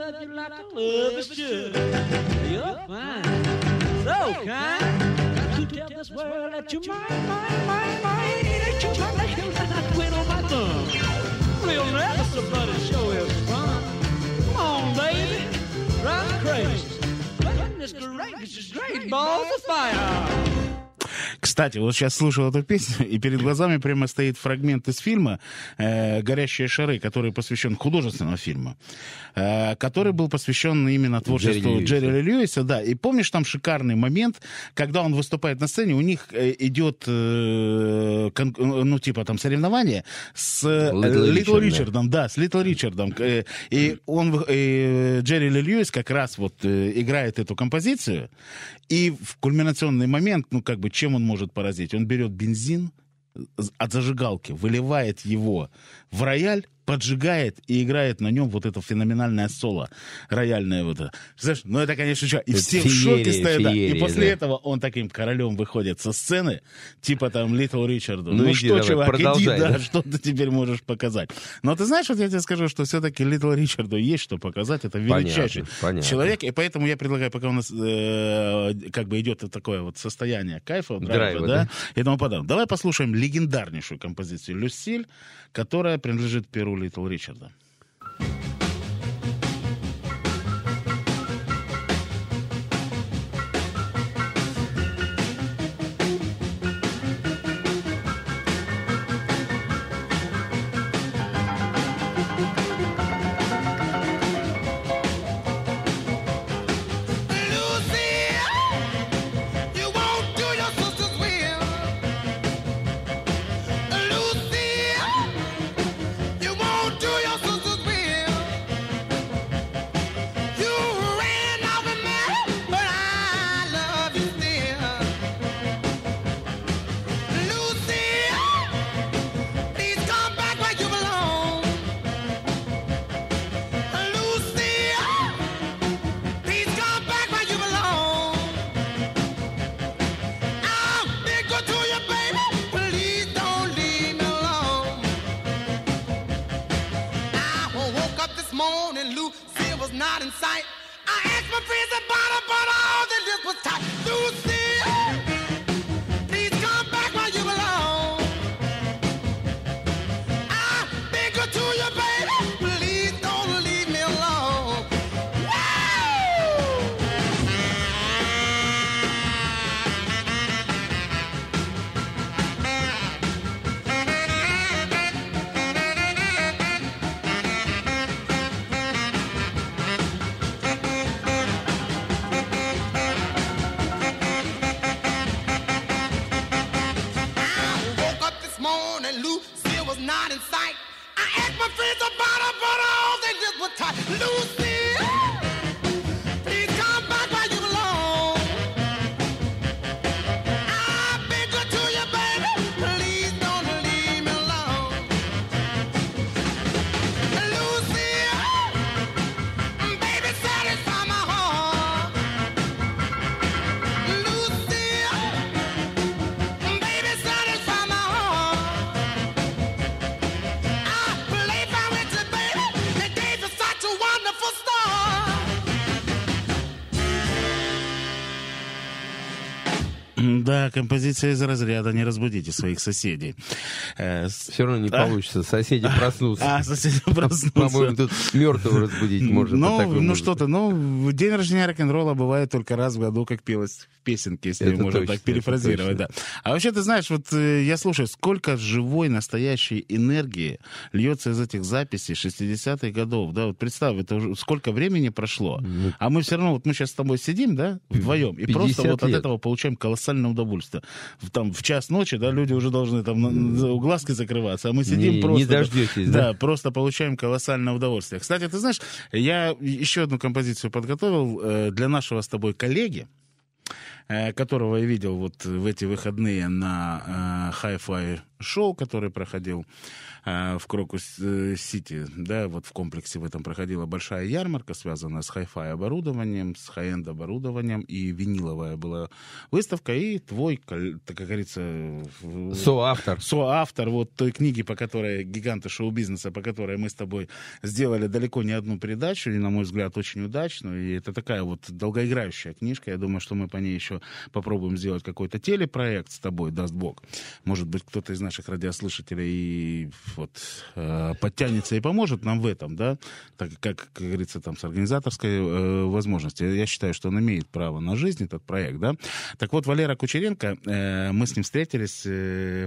love you like I love is true. You're fine, so kind. You tell this world that you're mine, mine, mine, mine. Ain't you my lady? I quit on my thumb. Real never somebody show his fun. Come on, baby, drive me crazy. Goodness gracious, great balls of fire. Кстати, вот сейчас слушал эту песню, и перед глазами прямо стоит фрагмент из фильма «Горящие шары», который посвящен художественному фильму, который был посвящен именно творчеству Джерри Ли Льюиса. Да. И помнишь, там шикарный момент, когда он выступает на сцене, у них идет соревнование с Литл Ричардом. Да, с Литл Ричардом. И Джерри Ли Льюис как раз вот играет эту композицию, и в кульминационный момент, ну как бы, чем он может поразить? Он берет бензин от зажигалки, выливает его в рояль, поджигает и играет на нем вот это феноменальное соло рояльное. Вот это. Знаешь, ну это, конечно, что. И это все феерия, в шоке стоят. Да. И после этого он таким королем выходит со сцены, типа там Литл Ричарду. Ну иди, что, чувак, иди, да, что ты теперь можешь показать. Но ты знаешь, вот я тебе скажу, что все-таки Литл Ричарду есть что показать. Это величайший человек. И поэтому я предлагаю, пока у нас как бы идет такое вот состояние кайфа, драйва, да, и тому подобное. Давай послушаем легендарнейшую композицию «Люсиль», которая принадлежит перу Литл Ричарда. Да, композиция из разряда «Не разбудите своих соседей». Все равно не получится. Соседи проснутся. Соседи проснутся. По-моему, тут мертвого разбудить можно. Ну что-то. Ну, день рождения рок-н-ролла бывает только раз в году, как пелось в песенке, если можно так перефразировать. Да. А вообще, ты знаешь, вот я слушаю, сколько живой, настоящей энергии льется из этих записей 60-х годов. Да, вот представь, это уже сколько времени прошло. А мы все равно, вот мы сейчас с тобой сидим, да, вдвоем, и просто вот от этого получаем колоссальное удовольствие. Там в час ночи, да, люди уже должны там глазки закрываться, а мы сидим просто... Не дождетесь, да? Да, просто получаем колоссальное удовольствие. Кстати, ты знаешь, я еще одну композицию подготовил для нашего с тобой коллеги, которого я видел вот в эти выходные на Hi-Fi шоу, который проходил в Крокус-Сити, да, вот в комплексе в этом проходила большая ярмарка, связанная с хай-фай оборудованием, с хай-энд оборудованием, и виниловая была выставка, и твой, как говорится, соавтор вот той книги, по которой гиганты шоу-бизнеса, по которой мы с тобой сделали далеко не одну передачу, и, на мой взгляд, очень удачную, и это такая вот долгоиграющая книжка, я думаю, что мы по ней еще попробуем сделать какой-то телепроект с тобой, даст Бог, может быть, кто-то из наших радиослушателей вот, подтянется и поможет нам в этом, да, так как говорится, там, с организаторской возможностью. Я считаю, что он имеет право на жизнь, этот проект, да. Так вот, Валера Кучеренко, мы с ним встретились,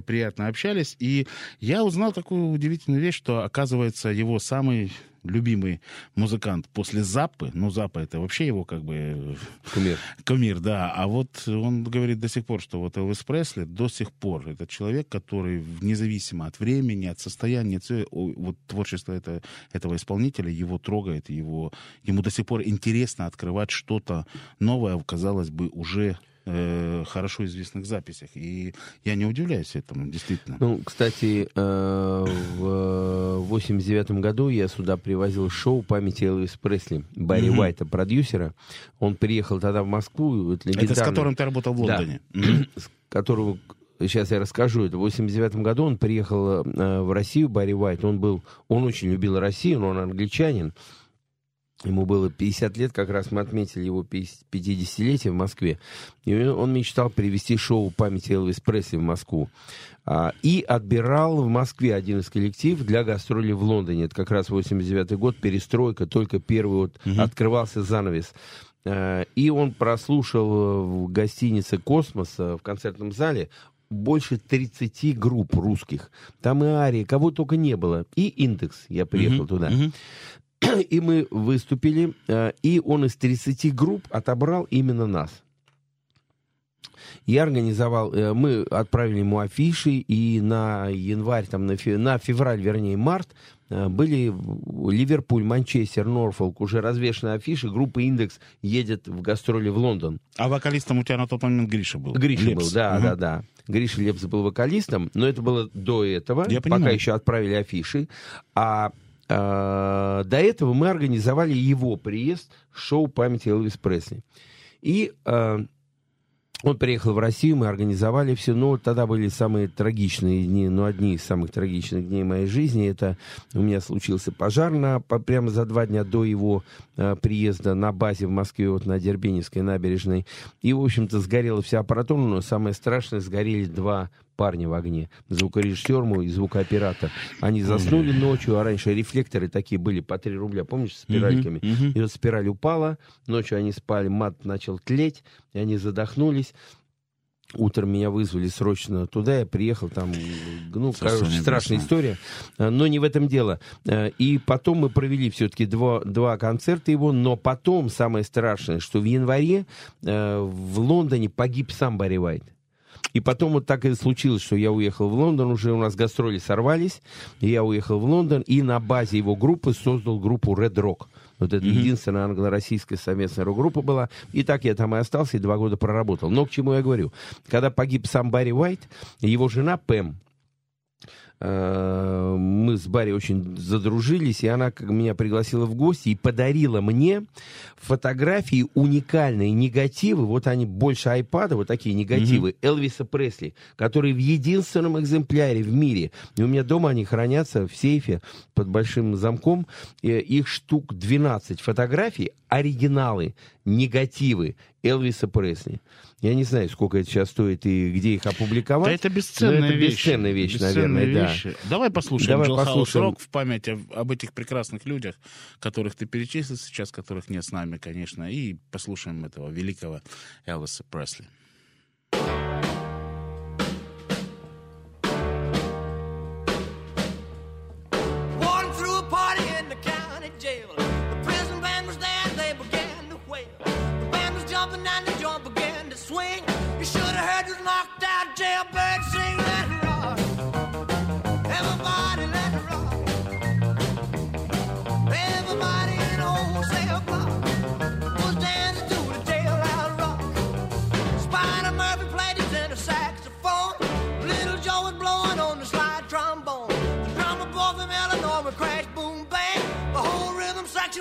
приятно общались, и я узнал такую удивительную вещь, что, оказывается, его самый любимый музыкант после Заппы, ну, Заппа — это вообще его как бы... Кумир, да. А вот он говорит до сих пор, что вот Элвис Пресли до сих пор это человек, который независимо от времени, от состояния, вот творчество этого исполнителя его трогает, ему до сих пор интересно открывать что-то новое, казалось бы, уже... хорошо известных записях. И я не удивляюсь этому, действительно. Ну, кстати, в 89-м году я сюда привозил шоу памяти Элвиса Пресли, Барри Уайта, продюсера. Он приехал тогда в Москву. Это с которым ты работал в Лондоне? Да. С которого... Сейчас я расскажу. Это в 89-м году он приехал в Россию, Барри Уайт. Он очень любил Россию, но он англичанин. Ему было 50 лет, как раз мы отметили его 50-летие в Москве. И он мечтал привезти шоу памяти Элвис Пресли в Москву. И отбирал в Москве один из коллективов для гастролей в Лондоне. Это как раз 89-й год, перестройка, только первый вот открывался занавес. И он прослушал в гостинице «Космос» в концертном зале больше 30 групп русских. Там и арии, кого только не было. И «Индекс», я приехал туда. И мы выступили, и он из 30 групп отобрал именно нас. Я организовал, мы отправили ему афиши, и на январь, там, на февраль, вернее, март, были Ливерпуль, Манчестер, Норфолк, уже развешаны афиши, группа «Индекс» едет в гастроли в Лондон. А вокалистом у тебя на тот момент Гриша был? Гриша был, да. Гриша Лепс был вокалистом, но это было до этого, пока еще отправили афиши, до этого мы организовали его приезд в шоу памяти Элвис Пресли. И он приехал в Россию, мы организовали все. Но тогда были самые трагичные дни, одни из самых трагичных дней моей жизни. Это у меня случился пожар прямо за 2 дня до его приезда на базе в Москве, вот на Дербеневской набережной. И, в общем-то, сгорела вся аппаратура, но самое страшное, сгорели 2 парня в огне. Звукорежиссер мой и звукооператор. Они заснули ночью, а раньше рефлекторы такие были по 3 рубля, помнишь, с спиральками? И вот спираль упала, ночью они спали, мат начал тлеть, и они задохнулись. Утром меня вызвали срочно туда, я приехал там, короче, страшная история, но не в этом дело. И потом мы провели все-таки 2 концерта его, но потом самое страшное, что в январе в Лондоне погиб сам Барри Уайт. И потом вот так и случилось, что я уехал в Лондон, уже у нас гастроли сорвались, я уехал в Лондон и на базе его группы создал группу Red Rock. Вот это единственная англо-российская совместная рок-группа была. И так я там и остался, и 2 года проработал. Но к чему я говорю? Когда погиб сам Барри Уайт, его жена Пэм, мы с Барри очень задружились, и она меня пригласила в гости и подарила мне фотографии уникальные, негативы, вот они больше айпада, вот такие негативы, Элвиса Пресли, которые в единственном экземпляре в мире. И у меня дома они хранятся в сейфе под большим замком. Их штук 12 фотографий, оригиналы, негативы Элвиса Пресли. Я не знаю, сколько это сейчас стоит и где их опубликовать. Да, это бесценная вещь. Бесценная вещь, наверное. Да. Давай послушаем Jailhouse Rock в память об этих прекрасных людях, которых ты перечислил сейчас, которых нет с нами, конечно, и послушаем этого великого Элвиса Пресли. You should have heard this knocked out jailbird sing, let it rock. Everybody let it rock. Everybody in the whole cell block was dancing to the jailhouse rock.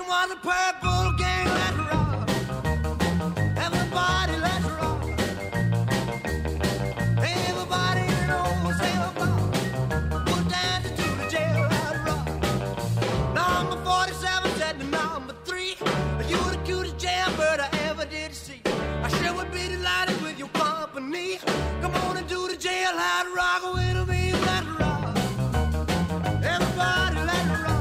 She was a purple gang that rock. Everybody let's rock. Everybody knows they'll block. Put down to the jail that rock. Number 47 said to number 3, you're the cutest jailbird I ever did see. I sure would be delighted with your company. Come on and do the jail hard rock with me, let's rock. Everybody let's rock.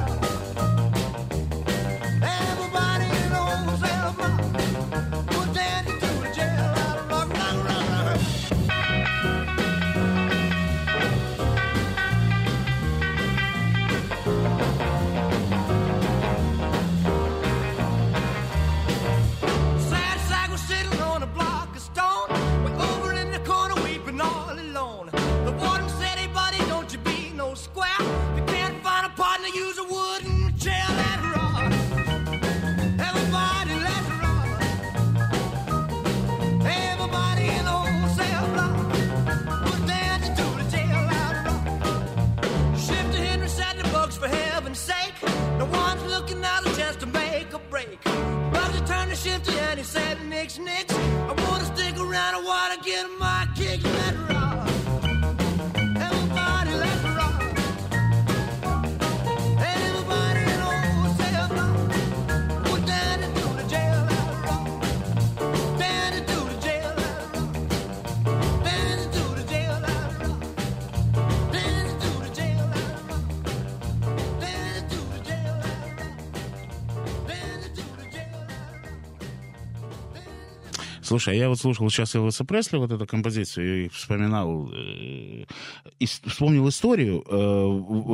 Слушай, а я вот слушал сейчас Элвиса Пресли, вот эту композицию, и вспоминал, и вспомнил историю.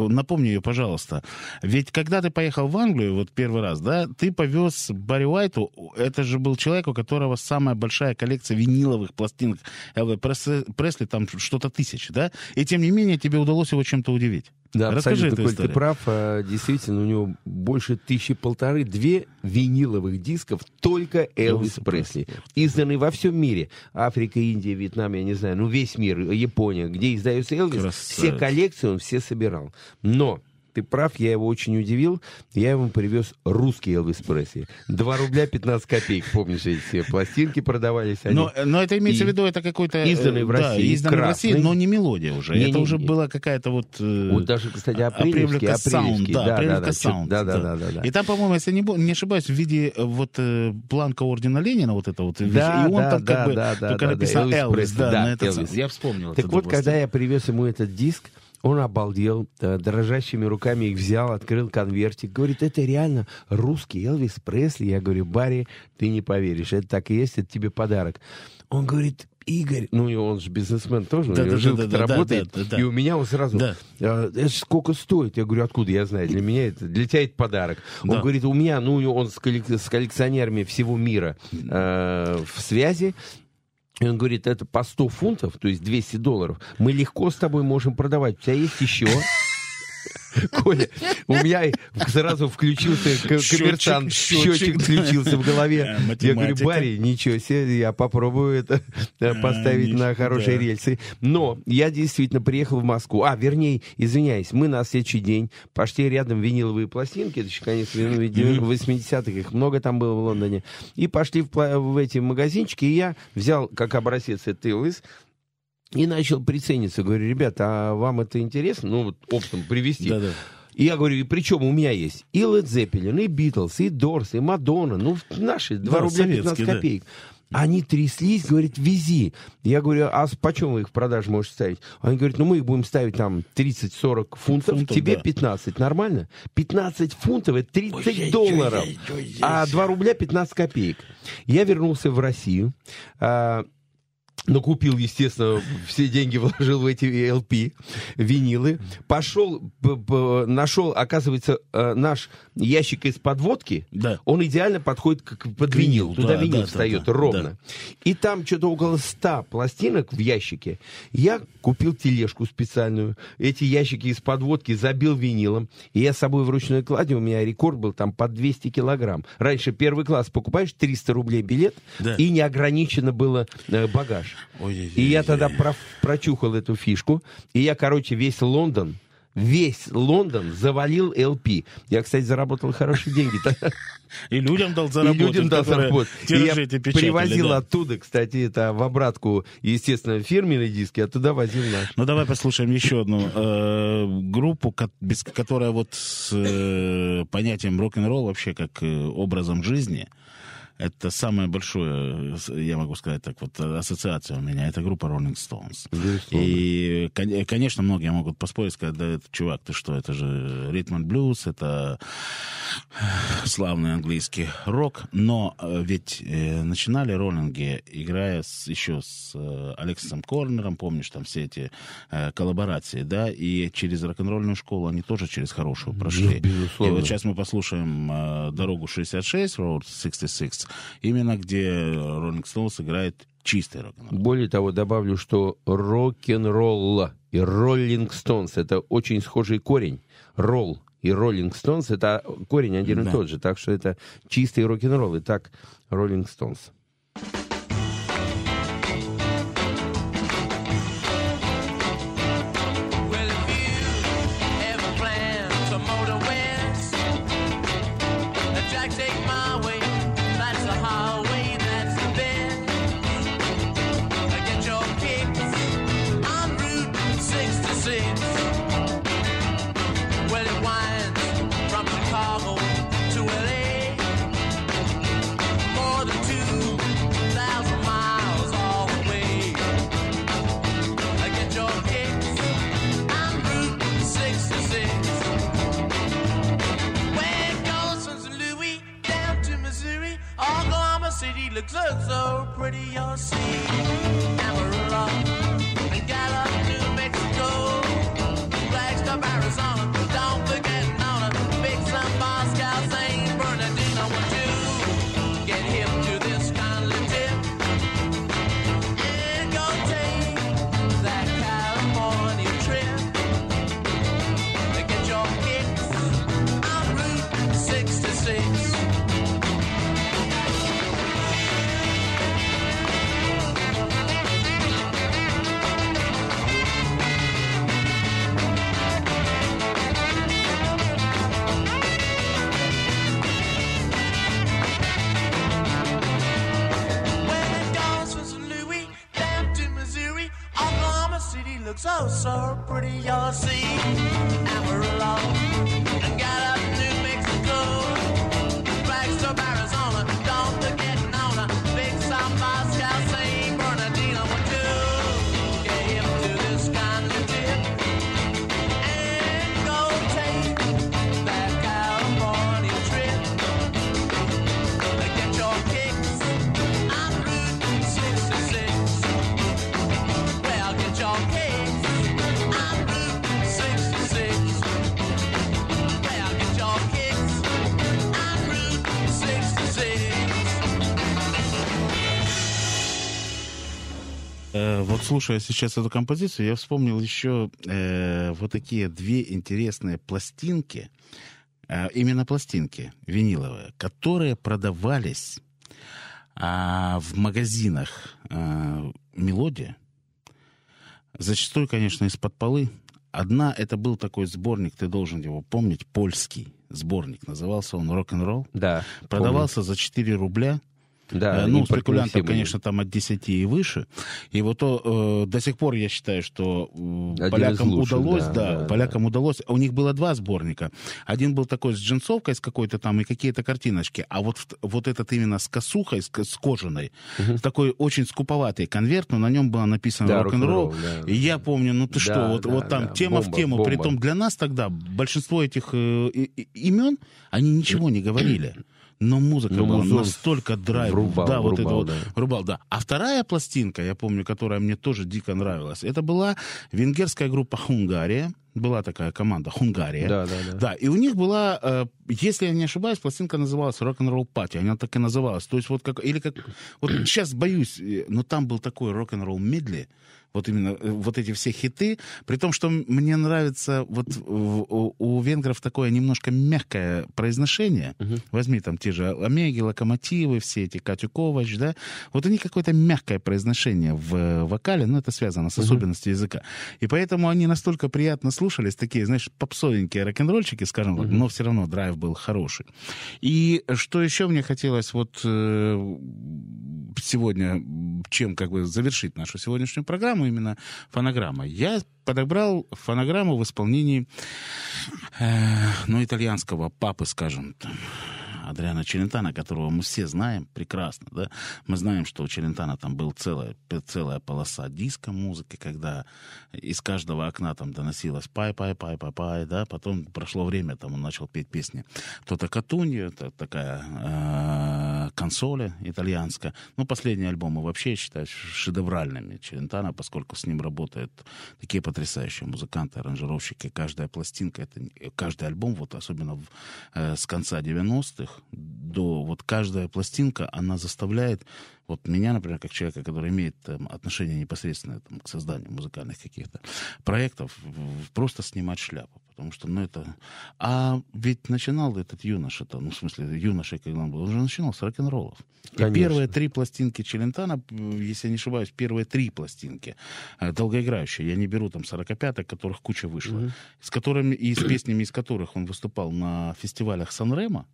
Напомни ее, пожалуйста. Ведь когда ты поехал в Англию, вот первый раз, да, ты повез Барри Уайту, это же был человек, у которого самая большая коллекция виниловых пластинок Элвиса Пресли, там что-то 1000, да? И тем не менее тебе удалось его чем-то удивить. Да, расскажи эту историю. Ты прав, действительно, у него больше 1500-2000 виниловых дисков только Элвис Пресли. Изданы во всем мире. Африка, Индия, Вьетнам, я не знаю, ну весь мир, Япония, где издается Элвис, красавец. Все коллекции он все собирал. Но... Ты прав, я его очень удивил. Я ему привез русский Элвис Пресли. 2 рубля 15 копеек. Помнишь, эти все пластинки продавались. Они... Но это имеется в виду, это какой-то... Изданный в России. Да, изданный в России, но не мелодия уже. Не, это не, уже не. Была какая-то вот... Вот даже, кстати, апрелевка саунд. Да, апрелевка саунд. Да. И там, по-моему, если я не ошибаюсь, в виде вот планка ордена Ленина, вот это вот. Да, и он там как бы только написал Элвис. Да, Элвис. Я вспомнил. Так вот, когда я привез ему этот диск, он обалдел, дрожащими руками их взял, открыл конвертик. Говорит, это реально русский Элвис Пресли. Я говорю, Барри, ты не поверишь, это так и есть, это тебе подарок. Он говорит, Игорь, ну и он же бизнесмен тоже, да, у него жилка работает, и у меня он сразу, это сколько стоит? Я говорю, откуда я знаю, для меня это, для тебя это подарок. Он говорит, у меня, ну и он с коллекционерами всего мира в связи. И он говорит, это по 100 фунтов, то есть $200, мы легко с тобой можем продавать. У тебя есть еще... Коля, у меня сразу включился коммерсант, счетчик включился в голове. Я говорю, Барри, ничего себе, я попробую это поставить на хорошие рельсы. Но я действительно приехал в Москву. Извиняюсь, мы на следующий день пошли рядом виниловые пластинки, это еще конец 80-х, их много там было в Лондоне. И пошли в эти магазинчики, и я взял, как образец, Элвис, и начал прицениться. Говорю, ребята, а вам это интересно? Ну, вот оптом привезти. Да-да. И я говорю, и причем у меня есть и Led Zeppelin, и Beatles, и Doors, и Madonna. Ну, наши 2 рубля 15 копеек. Да. Они тряслись, говорит, вези. Я говорю, а почем вы их в продаже можете ставить? Они говорят, ну, мы их будем ставить там 30-40 фунтов, тебе 15. Нормально? 15 фунтов — это $30. А 2 рубля 15 копеек. Я вернулся в Россию. Но купил, естественно, все деньги вложил в эти LP, винилы. Пошел, нашел, оказывается, наш ящик из-под водки. Да. Он идеально подходит под винил. Туда винил встает ровно. Да. И там что-то около 100 пластинок в ящике. Я купил тележку специальную. Эти ящики из-под водки забил винилом. И я с собой в ручной кладе, у меня рекорд был там под 200 килограмм. Раньше первый класс покупаешь, 300 рублей билет, и неограниченно было багаж. Ой-ой-ой-ой. И я тогда прочухал эту фишку. И я, короче, весь Лондон весь Лондон завалил LP. Я, кстати, заработал хорошие деньги. И людям дал заработать. Я привозил оттуда, кстати, это в обратку, естественно, фирменные диски, а туда возил наши. Ну, давай послушаем еще одну группу, которая вот с понятием рок-н-ролл вообще как образом жизни. Это самое большое, я могу сказать так, вот ассоциация у меня, это группа Rolling Stones. И, конечно, многие могут поспорить, сказать, да, это, чувак, ты что, это же ритм и блюз, это славный английский рок, но ведь начинали роллинги, играя еще с Алексом Корнером, помнишь, там все эти коллаборации, да, и через рок-н-ролльную школу они тоже через хорошую прошли. И вот сейчас мы послушаем «Дорогу 66», «Road 66», именно где Rolling Stones играет чистый рок-н-ролл. Более того, добавлю, что рок-н-ролл и Rolling Stones — это очень схожий корень. Ролл и Rolling Stones — это корень один и тот же. Так что это чистый рок-н-ролл. Итак, Rolling Stones. Looks so pretty, you'll see Amarillo and Gallup, New Mexico, Flagstaff, Arizona. Don't forget Nona, big sun, Moscow, St. Bernardino. Want to get hip to this kind of tip and go take that California trip and get your kicks on Route 66. So, so pretty, you'll see Amarillo and got up New Mexico, Flagstaff, Arizona. Don't forget Nona, big South, Moscow, St. Bernardino. Want to get him to this kind of tip and go take that California trip. Get your kicks on Route 66. Well, get your kicks. Вот слушая сейчас эту композицию, я вспомнил еще вот такие две интересные пластинки, именно пластинки виниловые, которые продавались в магазинах «Мелодия», зачастую, конечно, из-под полы. Одна, это был такой сборник, ты должен его помнить, польский сборник, назывался он «Рок-н-ролл». Да, продавался помню. За 4 рубля. Да, ну, спекулянтов, конечно, там от 10 и выше. И вот до сих пор я считаю, что полякам лучших, удалось, да, полякам удалось. У них было два сборника. Один был такой с джинсовкой, с какой-то там, и какие-то картиночки. А вот этот именно с косухой, с кожаной, такой очень скуповатый конверт, но на нем было написано рок-н-ролл. Да, и я помню, ну ты что, вот там тема в тему. Притом для нас тогда большинство этих имен, они ничего не говорили. Но музыка была настолько драйвом. Рубал. А вторая пластинка, я помню, которая мне тоже дико нравилась, это была венгерская группа «Хунгария». Была такая команда «Хунгария». Да, и у них была Если я не ошибаюсь, пластинка называлась «Рок-н-ролл пати». Она так и называлась. То есть вот как... Или как... Вот сейчас боюсь, но там был такой рок-н-ролл медли. Вот именно вот эти все хиты. При том, что мне нравится вот у венгров такое немножко мягкое произношение. Uh-huh. Возьми там те же Омеги, Локомотивы, все эти Катю Ковач, да. Вот у них какое-то мягкое произношение в вокале, но это связано с особенностью языка. И поэтому они настолько приятно слушались, такие, знаешь, попсовенькие рок-н-ролльчики, скажем так, но все равно драйв был хороший. И что еще мне хотелось вот сегодня, чем как бы завершить нашу сегодняшнюю программу, именно фонограмма. Я подобрал фонограмму в исполнении итальянского папы, скажем, там, Адриано Челентано, которого мы все знаем прекрасно, да? Мы знаем, что у Челентано там была целая полоса диско-музыки, когда из каждого окна там доносилось пай-пай-пай-пай-пай, да? Потом прошло время, там он начал петь песни «Тота Катунья», это такая консоль итальянская. Ну, последние альбомы вообще я считаю шедевральными Челентано, поскольку с ним работают такие потрясающие музыканты, аранжировщики. Каждая пластинка, это, каждый альбом, вот особенно с конца 90-х, до вот каждая пластинка, она заставляет вот меня, например, как человека, который имеет там отношение непосредственно там к созданию музыкальных каких-то проектов, просто снимать шляпу, потому что, ну, это... А ведь начинал этот юноша, ну, в смысле, юношей, когда он был, он же начинал с рок-н-роллов. И первые три пластинки Челентано, если я не ошибаюсь, первые три пластинки, долгоиграющие, я не беру там 45-х, которых куча вышла, с которыми и с песнями, из которых он выступал на фестивалях Сан-Ремо,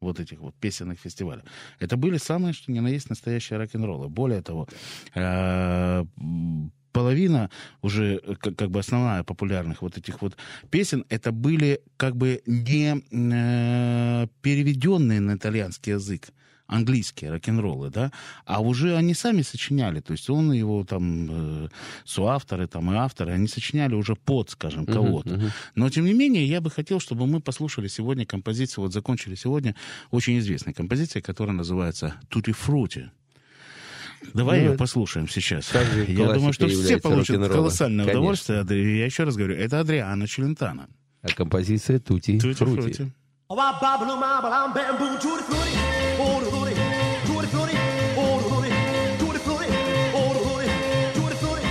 вот этих вот песенных фестивалей. Это были самые, что ни на есть, настоящие рок-н-роллы. Более того, половина уже, как бы основная популярных вот этих вот песен, это были как бы не переведенные на итальянский язык английские рок-н-роллы, да, а уже они сами сочиняли, то есть он и его там соавторы, там и авторы, они сочиняли уже под, скажем, кого-то. Но, тем не менее, я бы хотел, чтобы мы послушали сегодня композицию, вот закончили сегодня очень известной композицией, которая называется «Тутти Фрутти». Давай ее послушаем сейчас. Я думаю, что все получат колоссальное удовольствие. Я еще раз говорю, это Адриано Челентано. А композиция «Тутти Фрутти». Oh, ba ba ba ba ba lam bam boom, tutti frutti, oh tutti, tutti frutti, oh tutti, tutti frutti, oh tutti, tutti frutti,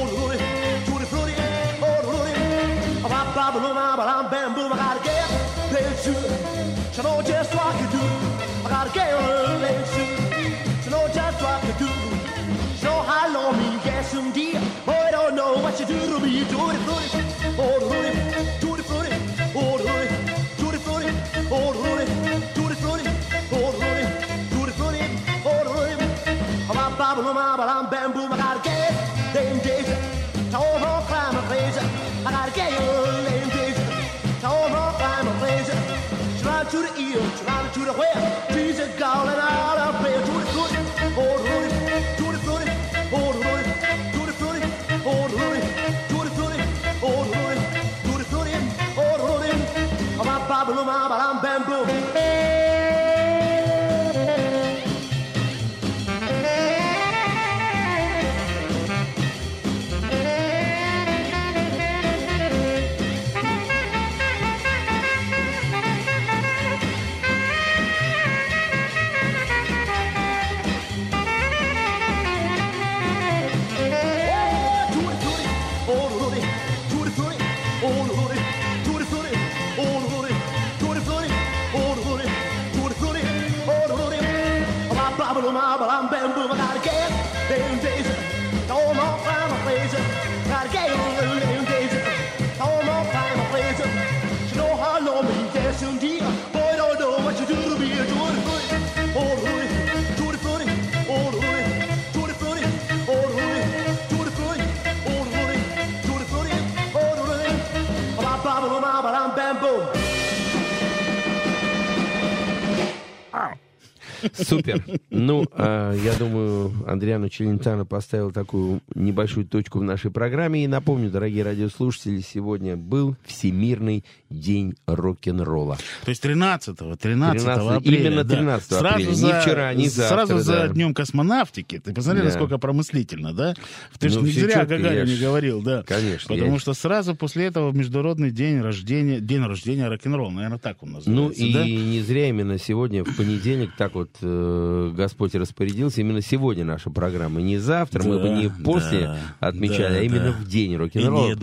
oh tutti, tutti frutti, oh tutti. Oh, ba ba ba ba lam bam boom, I gotta get this too. You know just what to do. I gotta get this too. You know just what to do. So how long you get some deal? Boy, I don't know what you do to me. Tutti frutti, oh tutti, tutti frutti, oh tutti. Oh, Rory, Tutti Frutti, oh, Rory, Tutti Frutti, oh, Rory. I'm babbling, I'm bamboo, I gotta get them days. Tall, tall, climb a place. I gotta get them days. Tall, tall, climb a place. Try to the ear, try to the where. Jesus, God, and all our prayers. Tutti Frutti, oh, Rory, Tutti Frutti, oh, Rory, Tutti Frutti, oh, Rory, Tutti Frutti, oh, Rory, Tutti Frutti, oh, Rory. I'm babbling, I'm Супер. Ну, я думаю, Адриано Челентано поставил такую небольшую точку в нашей программе. И напомню, дорогие радиослушатели, сегодня был Всемирный день рок-н-ролла. То есть 13 апреля. Именно 13 апреля. Не вчера, не завтра. Сразу за Днем космонавтики. Ты посмотри, насколько промыслительно, да? Ты же не зря Гагарин не говорил, да? Конечно. Потому что сразу после этого Международный день рождения рок-н-ролла. Наверное, так он называется, да? Ну и не зря именно сегодня, в понедельник, так вот Господь распорядился. Именно сегодня наша программа. Не завтра, мы бы не после отмечали, а именно в день рок-н-ролла.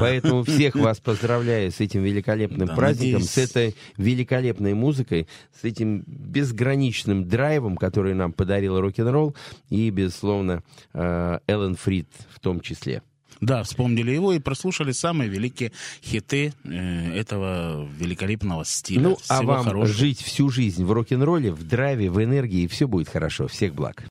Поэтому всех вас поздравляю с этим великолепным праздником, с этой великолепной музыкой, с этим безграничным драйвом, который нам подарил рок-н-ролл, и, безусловно, Эллен Фрид в том числе. Да, вспомнили его и прослушали самые великие хиты этого великолепного стиля. Ну, а вам жить всю жизнь в рок-н-ролле, в драйве, в энергии, и все будет хорошо. Всех благ.